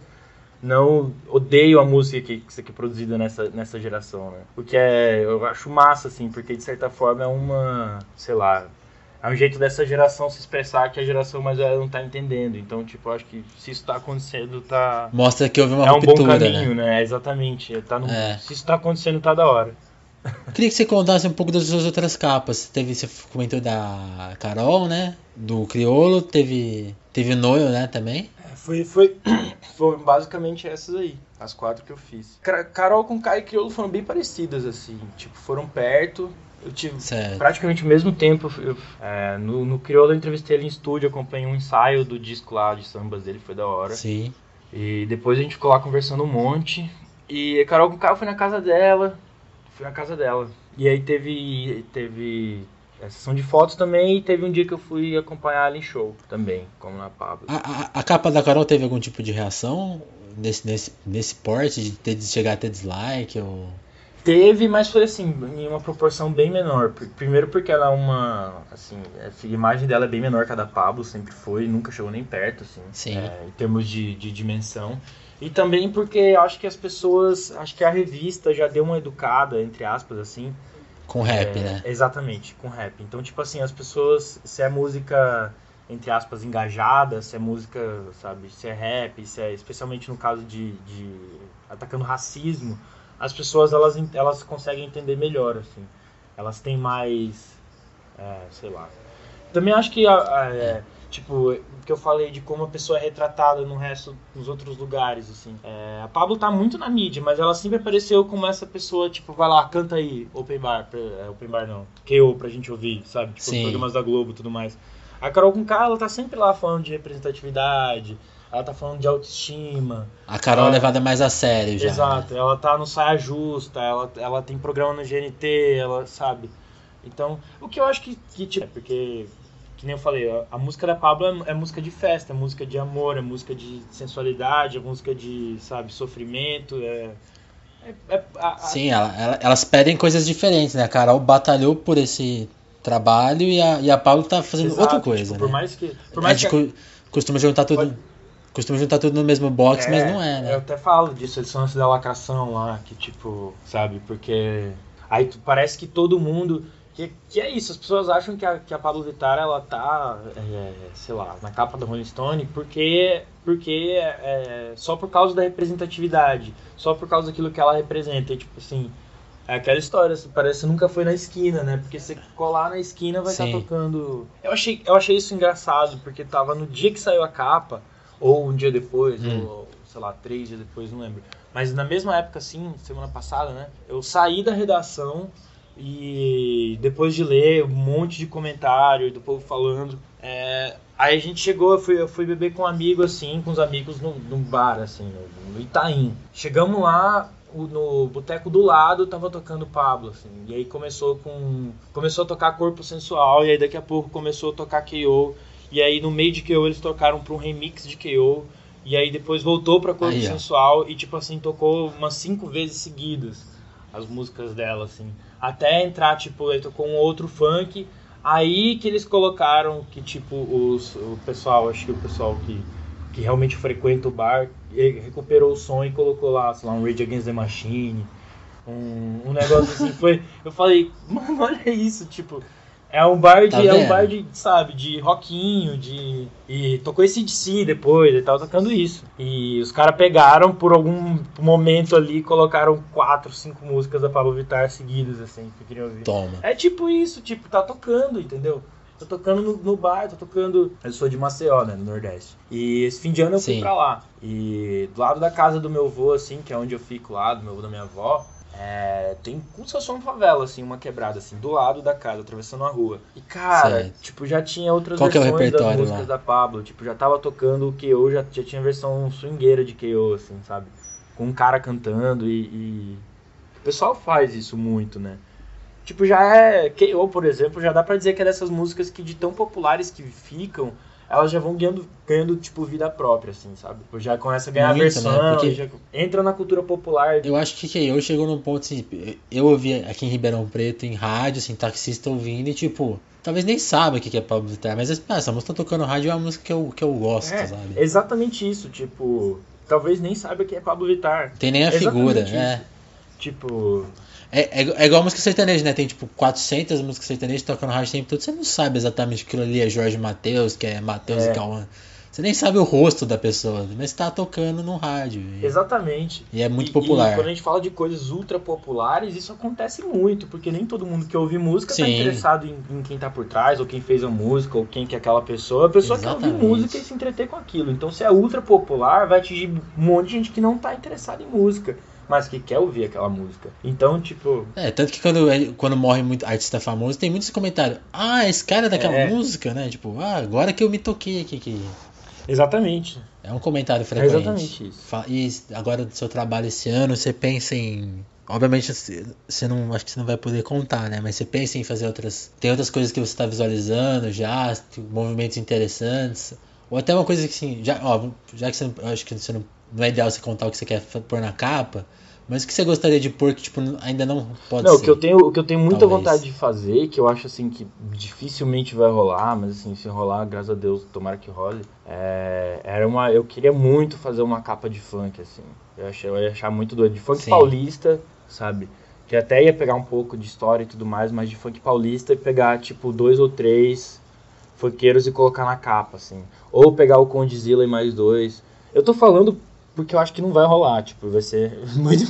não odeiam a música que é produzida nessa geração, né? O que eu acho massa, assim, porque de certa forma é uma, sei lá, É um jeito dessa geração se expressar que a geração mais velha não tá entendendo. Então, tipo, eu acho que se isso tá acontecendo, tá... Mostra que houve uma ruptura, né? É um bom caminho, né? Exatamente. Tá no... Se isso tá acontecendo, tá da hora. Eu queria que você contasse um pouco das suas outras capas. Teve, você comentou da Karol, né? Do Criolo. Teve Noio, né? Também. Foram basicamente essas aí. As quatro que eu fiz. Karol Conká e Criolo foram bem parecidas, assim. Tipo, foram perto... Eu tive praticamente o mesmo tempo. No Criolo eu entrevistei ele em estúdio, acompanhei um ensaio do disco lá de sambas dele, foi da hora. Sim. E depois a gente ficou lá conversando um monte. E a Karol Conká foi na casa dela. E aí teve a sessão de fotos também. E teve um dia que eu fui acompanhar ela em show também, como na Pabllo. A capa da Karol teve algum tipo de reação nesse porte de chegar a ter dislike ou... Teve, mas foi assim, em uma proporção bem menor. Primeiro porque ela é uma, assim, a imagem dela é bem menor que a da Pabllo, sempre foi, nunca chegou nem perto, assim. Sim. Em termos de dimensão. E também porque eu acho que as pessoas, acho que a revista já deu uma educada, entre aspas, assim. Com rap, né? Exatamente, com rap. Então, tipo assim, as pessoas, se é música, entre aspas, engajada, se é música, sabe, se é rap, se é, especialmente no caso de atacando racismo, as pessoas, elas conseguem entender melhor, assim. Elas têm mais... sei lá. Também acho que, tipo, o que eu falei de como a pessoa é retratada no resto, nos outros lugares, assim. A Pabllo tá muito na mídia, mas ela sempre apareceu como essa pessoa, tipo, vai lá, canta aí, Open Bar. Open Bar não, KO pra gente ouvir, sabe? Tipo, os programas da Globo e tudo mais. A Karol Conká, ela tá sempre lá falando de representatividade... Ela tá falando de autoestima. A Karol é levada mais a sério já. Exato, né? Ela tá no Saia Justa, ela tem programa no GNT, ela sabe. Então, o que eu acho que tipo, porque, que nem eu falei, a música da Pabllo é música de festa, é música de amor, é música de sensualidade, é música de, sabe, sofrimento, Sim, elas pedem coisas diferentes, né? A Karol batalhou por esse trabalho e a Pabllo tá fazendo outra coisa, tipo, né? Por mais que costuma juntar tudo... Costuma juntar tudo no mesmo box, mas não é, né? Eu até falo disso, eles são antes da lacração lá, que tipo, sabe, porque... Aí parece que todo mundo... Que é isso, as pessoas acham que a Pabllo Vittar, ela tá, sei lá, na capa do Rolling Stone porque só por causa da representatividade, só por causa daquilo que ela representa, e, tipo assim... É aquela história, parece que nunca foi na esquina, né? Porque se colar na esquina vai estar tocando... Eu achei isso engraçado, porque tava no dia que saiu a capa... Ou um dia depois, ou sei lá, 3 dias depois, não lembro. Mas na mesma época, assim, semana passada, né? Eu saí da redação e depois de ler um monte de comentário do povo falando. Aí a gente chegou, eu fui beber com um amigo, assim, com os amigos num bar, assim, no Itaim. Chegamos lá, no boteco do lado, tava tocando Pabllo, assim. E aí começou a tocar Corpo Sensual, e aí daqui a pouco começou a tocar K.O., e aí no meio de KO eles tocaram pra um remix de KO. E aí depois voltou pra Corpo Sensual. E tipo assim, tocou umas 5 vezes seguidas as músicas dela, assim. Até entrar, tipo, aí tocou um outro funk. Aí que eles colocaram que tipo, o pessoal, acho que o pessoal que realmente frequenta o bar recuperou o som e colocou lá, sei lá, um Rage Against the Machine. Um negócio assim, foi... Eu falei, mano, olha isso, tipo... É um bar de, sabe, de rockinho, de... E tocou esse DC depois, ele tava tocando isso. E os caras pegaram por algum momento ali, colocaram 4, 5 músicas da Pabllo Vittar seguidas, assim, que eu queria ouvir. Toma. É tipo isso, tipo, tá tocando, entendeu? Tô tocando no bar, tô tocando... Eu sou de Maceió, né, no Nordeste. E esse fim de ano eu fui pra lá. E do lado da casa do meu avô, assim, que é onde eu fico lá, do meu avô, da minha avó... tem como se fosse uma favela, assim, uma quebrada, assim, do lado da casa, atravessando a rua. E, cara, tipo, já tinha outras versões das músicas da Pabllo. Tipo, já tava tocando o K.O., já tinha versão swingueira de K.O., assim, sabe? Com um cara cantando e... O pessoal faz isso muito, né? Tipo, já é... K.O., por exemplo, já dá pra dizer que é dessas músicas que de tão populares que ficam... Elas já vão ganhando, tipo, vida própria, assim, sabe? Já começa a ganhar versão, né? Porque já entra na cultura popular. Eu acho que eu chegou num ponto, assim, eu ouvi aqui em Ribeirão Preto, em rádio, assim, taxista ouvindo e, tipo, talvez nem saiba o que é Pabllo Vittar, mas essa música tá tocando rádio é uma música que eu gosto, sabe? Exatamente isso, tipo, talvez nem saiba o que é Pabllo Vittar. Tem nem a figura, né? Tipo... É igual a música sertaneja, né? Tem tipo 400 músicas sertanejas tocando rádio o tempo todo. Você não sabe exatamente que aquilo ali é Jorge Mateus, que é Mateus e Cauã. Você nem sabe o rosto da pessoa, mas tá tocando no rádio. Exatamente. E é muito popular. E quando a gente fala de coisas ultra populares, isso acontece muito, porque nem todo mundo que ouve música tá interessado em quem tá por trás, ou quem fez a música, ou quem que é aquela pessoa. A pessoa quer ouvir música e se entreter com aquilo. Então, se é ultra popular, vai atingir um monte de gente que não tá interessada em música, mas que quer ouvir aquela música. Então, tipo... tanto que quando morre muito artista famoso, tem muitos comentários. Ah, esse cara é daquela música, né? Tipo, agora que eu me toquei aqui. Exatamente. É um comentário frequente. É exatamente isso. E agora do seu trabalho esse ano, você pensa em... Obviamente, você não, acho que você não vai poder contar, né? Mas você pensa em fazer outras... Tem outras coisas que você está visualizando já, movimentos interessantes. Ou até uma coisa que, assim... Já que você não... Acho que você não é ideal você contar o que você quer pôr na capa, mas o que você gostaria de pôr que tipo, ainda não pode ser? Não, o que eu tenho muita vontade de fazer, que eu acho assim que dificilmente vai rolar, mas assim, se rolar, graças a Deus, tomara que role, eu queria muito fazer uma capa de funk, assim. Eu ia achar muito doido. De funk paulista, sabe? Que até ia pegar um pouco de história e tudo mais, mas de funk paulista e pegar tipo 2 ou 3 funkeiros e colocar na capa, assim. Ou pegar o Condzilla e mais 2. Eu tô falando... Porque eu acho que não vai rolar, tipo, vai ser muito...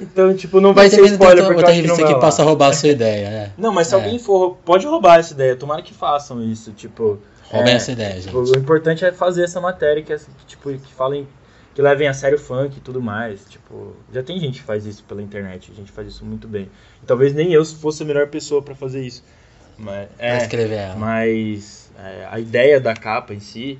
Então, tipo, não vai ser spoiler, porque eu acho que não vai rolar. Que passa a roubar a sua ideia, né? Não, mas se alguém for, pode roubar essa ideia, tomara que façam isso, tipo... Roubem essa ideia, tipo, gente. O importante é fazer essa matéria que falem, que levem a sério o funk e tudo mais, tipo... Já tem gente que faz isso pela internet, a gente faz isso muito bem. E talvez nem eu fosse a melhor pessoa pra fazer isso. Mas, escrever ela. Mas a ideia da capa em si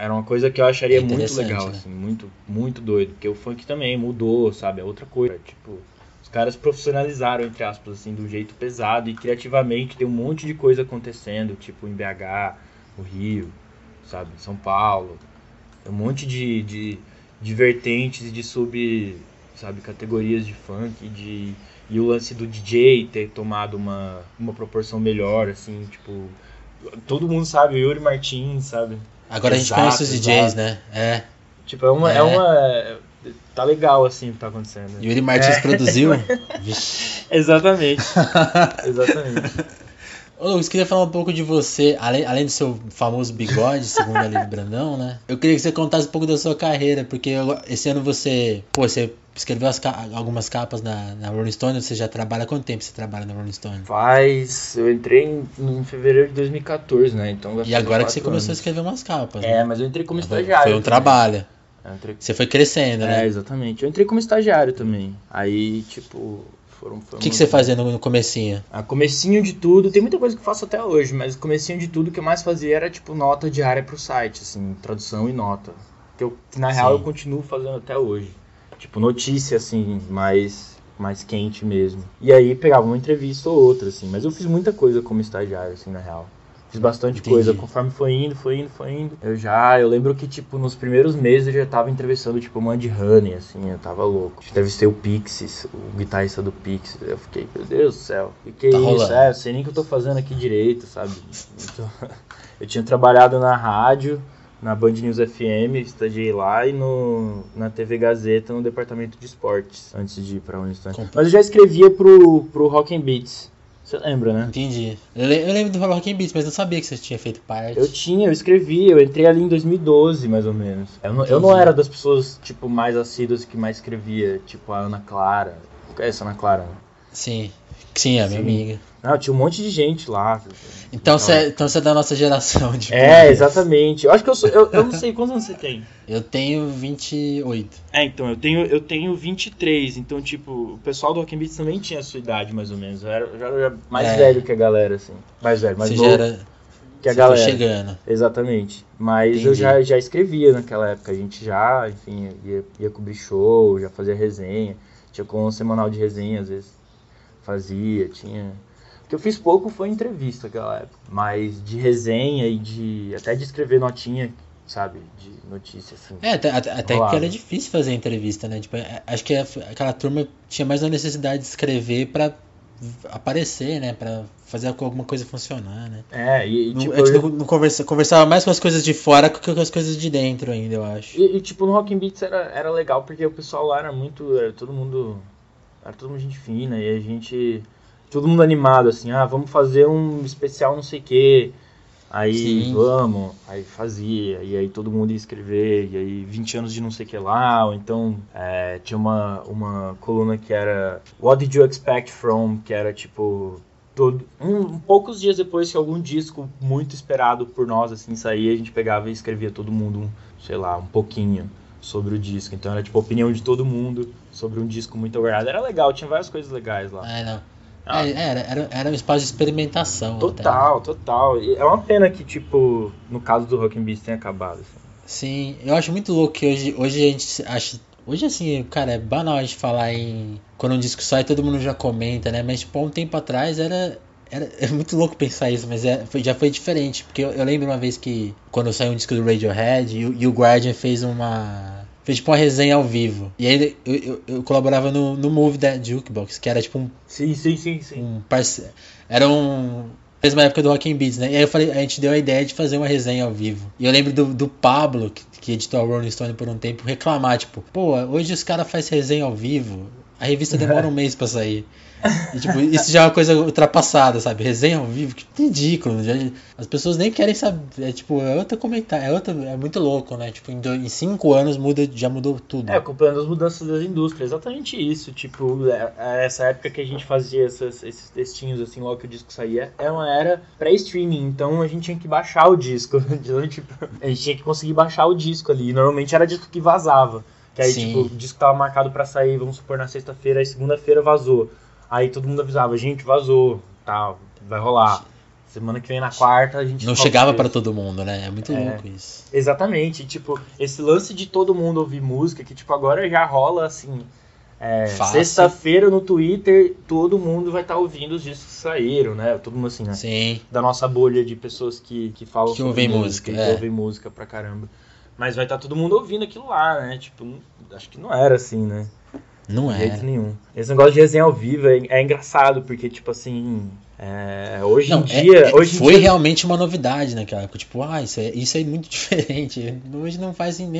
era uma coisa que eu acharia muito legal, né? Assim, muito, muito doido. Porque o funk também mudou, sabe? É outra coisa. Tipo, os caras profissionalizaram, entre aspas, assim, de um jeito pesado e criativamente tem um monte de coisa acontecendo, tipo em BH, no Rio, sabe? São Paulo. Tem um monte de vertentes e de categorias de funk e o lance do DJ ter tomado uma proporção melhor, assim, tipo... Todo mundo sabe, o Yuri Martins, sabe? Agora a gente conhece os DJs, né? É. Tipo, tá legal, assim, o que tá acontecendo. Yuri Martins produziu? Exatamente. Exatamente. Ô, Lucas, queria falar um pouco de você, além do seu famoso bigode, segundo a Lívia Brandão, né? Eu queria que você contasse um pouco da sua carreira, porque esse ano você escreveu algumas capas na Rolling Stone, você já trabalha há quanto tempo você trabalha na Rolling Stone? Eu entrei em fevereiro de 2014, né? Então vai fazer 4 anos. E agora que você começou a escrever umas capas, né? Mas eu entrei como estagiário. Foi um trabalho. Você foi crescendo, né? É, exatamente. Eu entrei como estagiário também. Aí, tipo... O que você fazia no comecinho? Comecinho de tudo, tem muita coisa que eu faço até hoje, mas comecinho de tudo, o que eu mais fazia era tipo nota diária pro site, assim, tradução e nota. Que na real eu continuo fazendo até hoje. Tipo, notícia, assim, mais quente mesmo. E aí pegava uma entrevista ou outra, assim, mas eu fiz muita coisa como estagiário, assim, na real. Fiz bastante coisa, conforme foi indo. Eu lembro que, tipo, nos primeiros meses eu já tava entrevistando, tipo, o Mudhoney, assim, eu tava louco. Entrevistei o Pixies, o guitarrista do Pixies, eu fiquei, meu Deus do céu, o que é isso? Eu sei nem o que eu tô fazendo aqui direito, sabe? Então, eu tinha trabalhado na rádio, na Band News FM, estagiei lá, e na TV Gazeta, no departamento de esportes, antes de ir pra Rolling Stone. Mas eu já escrevia pro Rock and Beats. Você lembra, né? Entendi. Eu lembro do Rock and Beats, mas não sabia que você tinha feito parte. Eu entrei ali em 2012, mais ou menos. Eu não era das pessoas, tipo, mais assíduas que mais escrevia, tipo a Ana Clara. Essa Ana Clara, né? Sim, a minha amiga. Não, tinha um monte de gente lá. Então você é da nossa geração. Tipo, exatamente. Eu acho que eu não sei quantos anos você tem. Eu tenho 28. Então, eu tenho 23. Então, tipo, o pessoal do Rock and Beats também tinha a sua idade, mais ou menos. Eu já era mais velho que a galera, assim. Mais velho, mais novo que a galera. Chegando. Exatamente. Mas entendi. Eu já escrevia naquela época. A gente já, enfim, ia cobrir show, já fazia resenha. Tinha com um semanal de resenha, às vezes. Tinha... O que eu fiz pouco foi entrevista naquela época, mas de resenha e até de escrever notinha, sabe, de notícia, assim. Até que era difícil fazer entrevista, né? Tipo, acho que aquela turma tinha mais a necessidade de escrever pra aparecer, né? Pra fazer alguma coisa funcionar, né? Tipo, eu conversava mais com as coisas de fora do que com as coisas de dentro ainda, eu acho. Tipo, no Rock and Beats era legal, porque o pessoal lá era todo mundo... Era todo mundo gente fina e a gente... Todo mundo animado, assim, ah, vamos fazer um especial não sei o quê. Aí, sim, vamos, aí fazia, e aí todo mundo ia escrever, e aí 20 anos de não sei o que lá, ou então tinha uma coluna que era What Did You Expect From?, que era tipo, poucos dias depois que algum disco muito esperado por nós, assim, saía, a gente pegava e escrevia todo mundo, sei lá, um pouquinho sobre o disco, então era tipo a opinião de todo mundo sobre um disco muito aguardado, era legal, tinha várias coisas legais lá. É, não. Ah, era um espaço de experimentação. Total, até, né? Total. E é uma pena que, tipo, no caso do Rock and Beats tenha acabado. Assim. Sim, eu acho muito louco que hoje a gente acha... Hoje, assim, cara, é banal a gente falar em... Quando um disco sai, todo mundo já comenta, né? Mas, tipo, há um tempo atrás é muito louco pensar isso, mas já foi diferente. Porque eu lembro uma vez que, quando saiu um disco do Radiohead, e o Guardian fez uma... Fez tipo uma resenha ao vivo. E aí eu colaborava no Move da Jukebox, que era tipo um... Sim. Era um... Mesma época do Rock and Beats, né? E aí a gente deu a ideia de fazer uma resenha ao vivo. E eu lembro do Pabllo, que editou a Rolling Stone por um tempo, reclamar, tipo... Pô, hoje os caras fazem resenha ao vivo, a revista demora um mês pra sair. E, tipo, isso já é uma coisa ultrapassada, sabe? Resenha ao vivo, que ridículo. Já, as pessoas nem querem saber. É tipo, é outro comentário, é muito louco, né? Tipo, em 5 anos já mudou tudo. É, acompanhando as mudanças das indústrias, exatamente isso. Tipo, essa época que a gente fazia esses textinhos, assim, logo que o disco saía, era uma era pré-streaming, então a gente tinha que baixar o disco. Tipo, a gente tinha que conseguir baixar o disco ali. E normalmente era disco que vazava. Que aí, sim, tipo, o disco tava marcado pra sair, vamos supor, na sexta-feira, aí segunda-feira vazou. Aí todo mundo avisava, gente, vazou, tal, vai rolar. Semana que vem, na quarta, a gente... Não chegava pra todo mundo, né? É muito louco isso. Exatamente. Tipo, esse lance de todo mundo ouvir música, que tipo, agora já rola, assim... Sexta-feira no Twitter, todo mundo vai estar ouvindo os discos que saíram, né? Todo mundo assim, né? Sim. Da nossa bolha de pessoas que falam que ouvem música. Que ouvem música pra caramba. Mas vai estar todo mundo ouvindo aquilo lá, né? Tipo, acho que não era assim, né? Não é. De jeito nenhum. Esse negócio de resenha ao vivo é engraçado, porque, tipo assim, hoje em dia realmente uma novidade naquela época. Tipo, isso é muito diferente. Hoje nem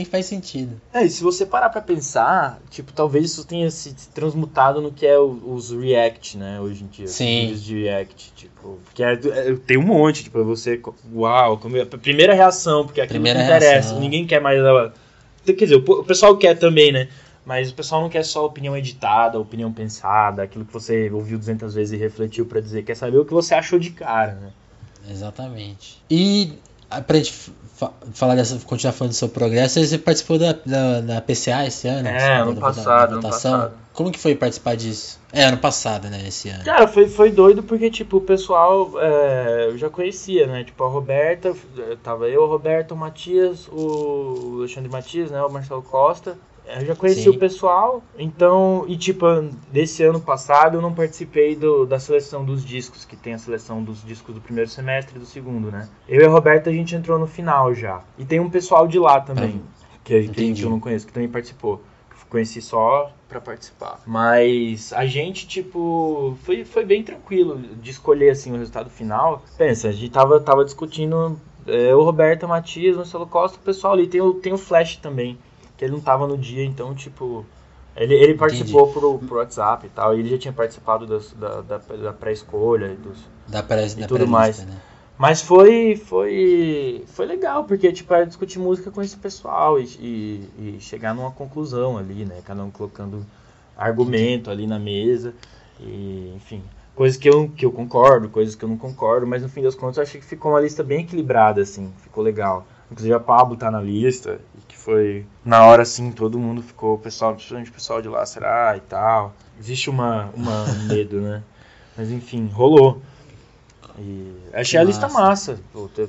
faz sentido. E se você parar pra pensar, tipo, talvez isso tenha se transmutado no que é os react, né, hoje em dia. Sim. Os vídeos de react, tipo, porque tem um monte, tipo, você, uau, a primeira reação, porque aquilo não interessa, ninguém quer mais... Quer dizer, o pessoal quer também, né? Mas o pessoal não quer só opinião editada, opinião pensada, aquilo que você ouviu 200 vezes e refletiu pra dizer, quer saber o que você achou de cara, né? Exatamente. E pra gente continuar falando do seu progresso, você participou da PCA esse ano? Ano passado. Como que foi participar disso? Ano passado, né, esse ano. Cara, foi doido porque, tipo, o pessoal eu já conhecia, né? Tipo, a Roberta, tava eu, o Roberto, o Matias, o Alexandre Matias, né, o Marcelo Costa... Eu já conheci, sim, o pessoal, então... E, tipo, desse ano passado eu não participei da seleção dos discos, que tem a seleção dos discos do primeiro semestre e do segundo, né? Eu e a Roberta, a gente entrou no final já. E tem um pessoal de lá também, que eu não conheço, que também participou. Conheci só pra participar. Mas a gente, tipo, foi bem tranquilo de escolher, assim, o resultado final. Pensa, a gente tava discutindo... o Roberto, o Matias, o Marcelo Costa, o pessoal ali. Tem o Flash também, que ele não tava no dia, então, tipo... Ele participou pro WhatsApp e tal, e ele já tinha participado da pré-escolha e tudo mais. Né? Mas foi legal, porque, tipo, era discutir música com esse pessoal e chegar numa conclusão ali, né? Cada um colocando argumento ali na mesa, e, enfim... Coisas que eu concordo, coisas que eu não concordo, mas, no fim das contas, eu achei que ficou uma lista bem equilibrada, assim, ficou legal. Inclusive, a Pabllo tá na lista, e que foi... Na hora, assim, todo mundo ficou... Principalmente o pessoal de lá, será? E tal. Existe um medo, né? Mas, enfim, rolou. E achei a lista massa.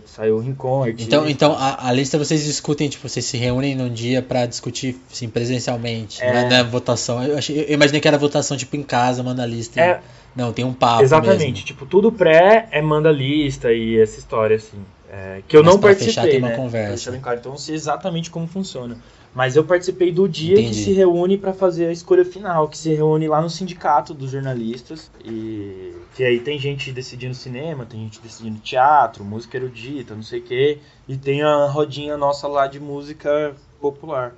Saiu o Rincon, artista. Então a lista vocês discutem, tipo, vocês se reúnem num dia pra discutir, assim, presencialmente. Na votação. Eu imaginei que era votação, tipo, em casa, manda a lista. Não, tem um papo. Exatamente. Mesmo. Tipo, tudo pré manda a lista e essa história, assim. Que eu mas não participei, fechar, tem uma conversa. Então, eu sei exatamente como funciona. Mas eu participei do dia, entendi, que se reúne para fazer a escolha final, que se reúne lá no sindicato dos jornalistas. E que aí tem gente decidindo cinema, tem gente decidindo teatro, música erudita, não sei o quê. E tem a rodinha nossa lá de música popular.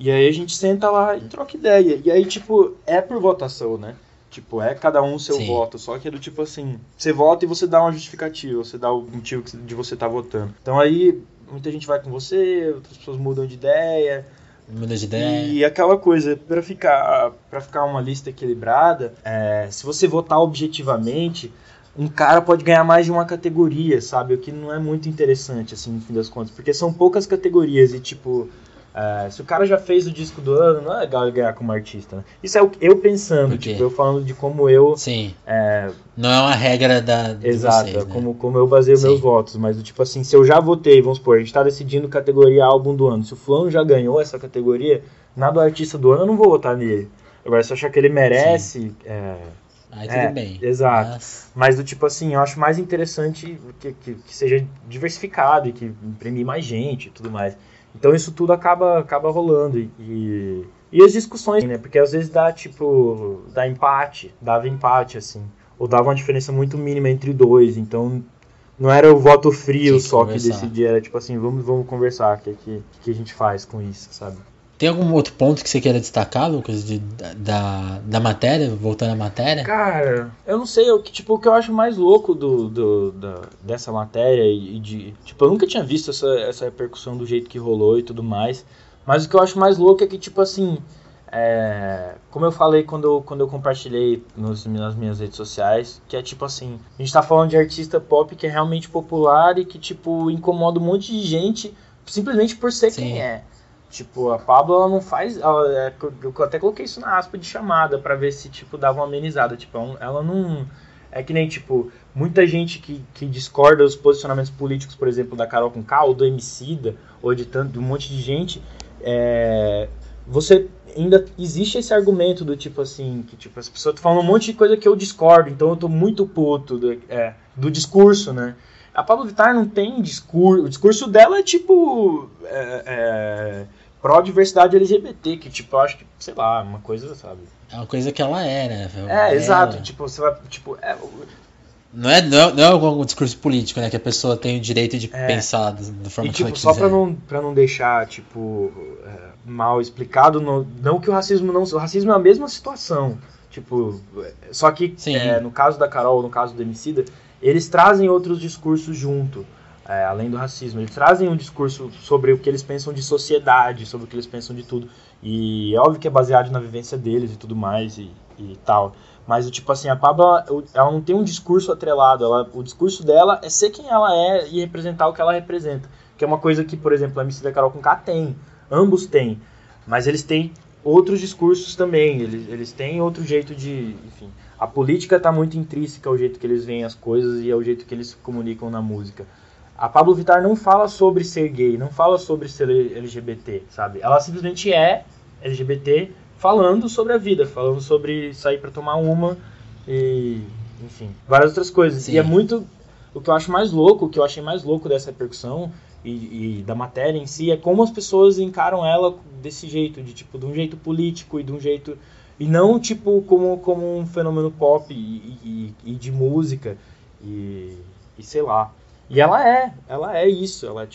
E aí a gente senta lá e troca ideia. E aí, tipo, é por votação, né? Tipo, é cada um seu Sim. voto, só que é do tipo assim, você vota e você dá uma justificativa, você dá o motivo de você estar votando. Então aí, muita gente vai com você, outras pessoas mudam de ideia. Muda de ideia. E aquela coisa, pra ficar uma lista equilibrada, se você votar objetivamente, um cara pode ganhar mais de uma categoria, sabe? O que não é muito interessante, assim, no fim das contas, porque são poucas categorias e, tipo... se o cara já fez o disco do ano, não é legal ele ganhar como artista, né? Isso é eu pensando, tipo, eu falando de como eu... Sim, não é uma regra de exato, vocês, né? como eu baseio Sim. meus votos, mas tipo assim, se eu já votei, vamos supor, a gente tá decidindo categoria álbum do ano, se o fulano já ganhou essa categoria, na do artista do ano eu não vou votar nele. Agora, se eu achar que ele merece... Aí tudo bem. Exato. Mas do tipo assim, eu acho mais interessante que seja diversificado e que premie mais gente e tudo mais. Então isso tudo acaba rolando e as discussões, né? Porque às vezes dava empate, assim. Ou dava uma diferença muito mínima entre dois, então não era o voto frio só que decidia, era tipo assim, vamos conversar, o que a gente faz com isso, sabe? Tem algum outro ponto que você queira destacar, Lucas, da matéria, voltando à matéria? Cara, eu não sei, o que eu acho mais louco dessa matéria eu nunca tinha visto essa repercussão do jeito que rolou e tudo mais, mas o que eu acho mais louco é que, tipo assim, como eu falei quando eu compartilhei nas minhas redes sociais, que é tipo assim, a gente tá falando de artista pop que é realmente popular e que, tipo, incomoda um monte de gente simplesmente por ser Sim. quem é. Tipo, a Pabllo, ela não faz... eu até coloquei isso na aspa de chamada pra ver se, tipo, dava uma amenizada. Tipo, ela não... É que nem, tipo, muita gente que discorda dos posicionamentos políticos, por exemplo, da Karol Conká, ou do Emicida, ou de um monte de gente, você... Ainda existe esse argumento do tipo assim, que tipo, as pessoas estão falando um monte de coisa que eu discordo, então eu tô muito puto do discurso, né? A Pabllo Vittar não tem discurso. O discurso dela é tipo pró-diversidade LGBT, que tipo, eu acho que, sei lá, uma coisa, sabe? É uma coisa que ela é, né? Exato. Tipo, você vai, tipo... Não é algum discurso político, né? Que a pessoa tem o direito de pensar da forma que ela quiser. Só pra não deixar, tipo, mal explicado, não que o racismo não... O racismo é a mesma situação. Tipo, só que no caso da Karol, no caso do Emicida, eles trazem outros discursos junto, além do racismo. Eles trazem um discurso sobre o que eles pensam de sociedade, sobre o que eles pensam de tudo. E é óbvio que é baseado na vivência deles e tudo mais e tal. Mas, tipo assim, a Pabllo, ela não tem um discurso atrelado. O discurso dela é ser quem ela é e representar o que ela representa. Que é uma coisa que, por exemplo, a Emicida e a Karol Conká tem. Ambos têm. Mas eles têm outros discursos também. Eles têm outro jeito de... Enfim, a política está muito intrínseca ao jeito que eles veem as coisas e ao jeito que eles se comunicam na música. A Pabllo Vittar não fala sobre ser gay, não fala sobre ser LGBT, sabe? Ela simplesmente é LGBT... falando sobre a vida, falando sobre sair pra tomar uma e, enfim, várias outras coisas. Sim. E é muito... O que eu achei mais louco dessa repercussão e da matéria em si é como as pessoas encaram ela desse jeito, de um jeito político e de um jeito... E não, tipo, como um fenômeno pop e de música e sei lá. E ela é isso, ela é,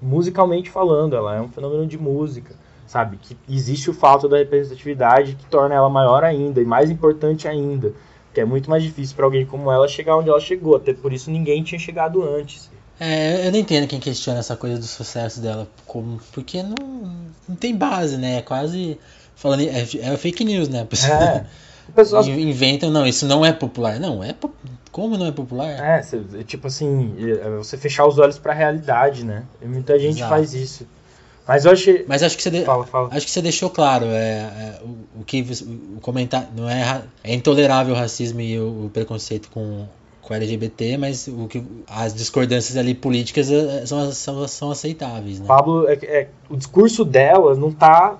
musicalmente falando, ela é um fenômeno de música. Sabe, que existe o fato da representatividade que torna ela maior ainda e mais importante ainda, que é muito mais difícil para alguém como ela chegar onde ela chegou, até por isso ninguém tinha chegado antes. Eu não entendo quem questiona essa coisa do sucesso dela, porque não tem base, né, é quase falando, é fake news, né, pessoal... Inventam, não, isso não é popular, como não é popular? Tipo assim, você fechar os olhos para a realidade, né, muita gente Exato. Faz isso. Mas acho que você acho que você deixou claro o que o comentário não é intolerável o racismo e o preconceito com LGBT, mas as discordâncias ali políticas são aceitáveis, né? Pabllo, o discurso dela não tá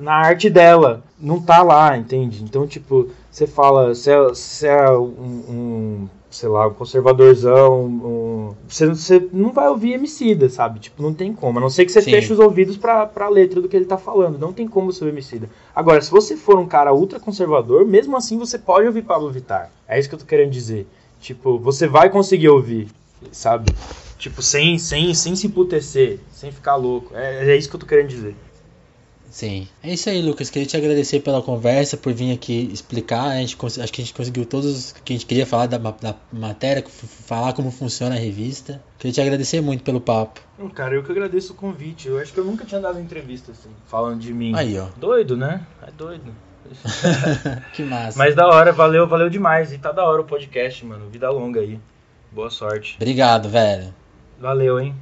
na arte dela, não tá lá, entende? Então tipo, você fala, se é um sei lá, um conservadorzão, você não vai ouvir Emicida, sabe? Tipo, não tem como, a não ser que você Sim. feche os ouvidos pra letra do que ele tá falando, não tem como ser Emicida. Agora, se você for um cara ultra conservador, mesmo assim você pode ouvir Pabllo Vittar, é isso que eu tô querendo dizer. Tipo, você vai conseguir ouvir, sabe? Tipo, sem se emputecer, sem ficar louco, é isso que eu tô querendo dizer. Sim. É isso aí, Lucas. Queria te agradecer pela conversa, por vir aqui explicar. A gente, acho que a gente conseguiu todos o que a gente queria falar da matéria, falar como funciona a revista. Queria te agradecer muito pelo papo. Cara, eu que agradeço o convite. Eu acho que eu nunca tinha dado entrevista, assim, falando de mim. Aí, ó. Doido, né? É doido. Que massa. Mas da hora, valeu demais. E tá da hora o podcast, mano. Vida longa aí. Boa sorte. Obrigado, velho. Valeu, hein?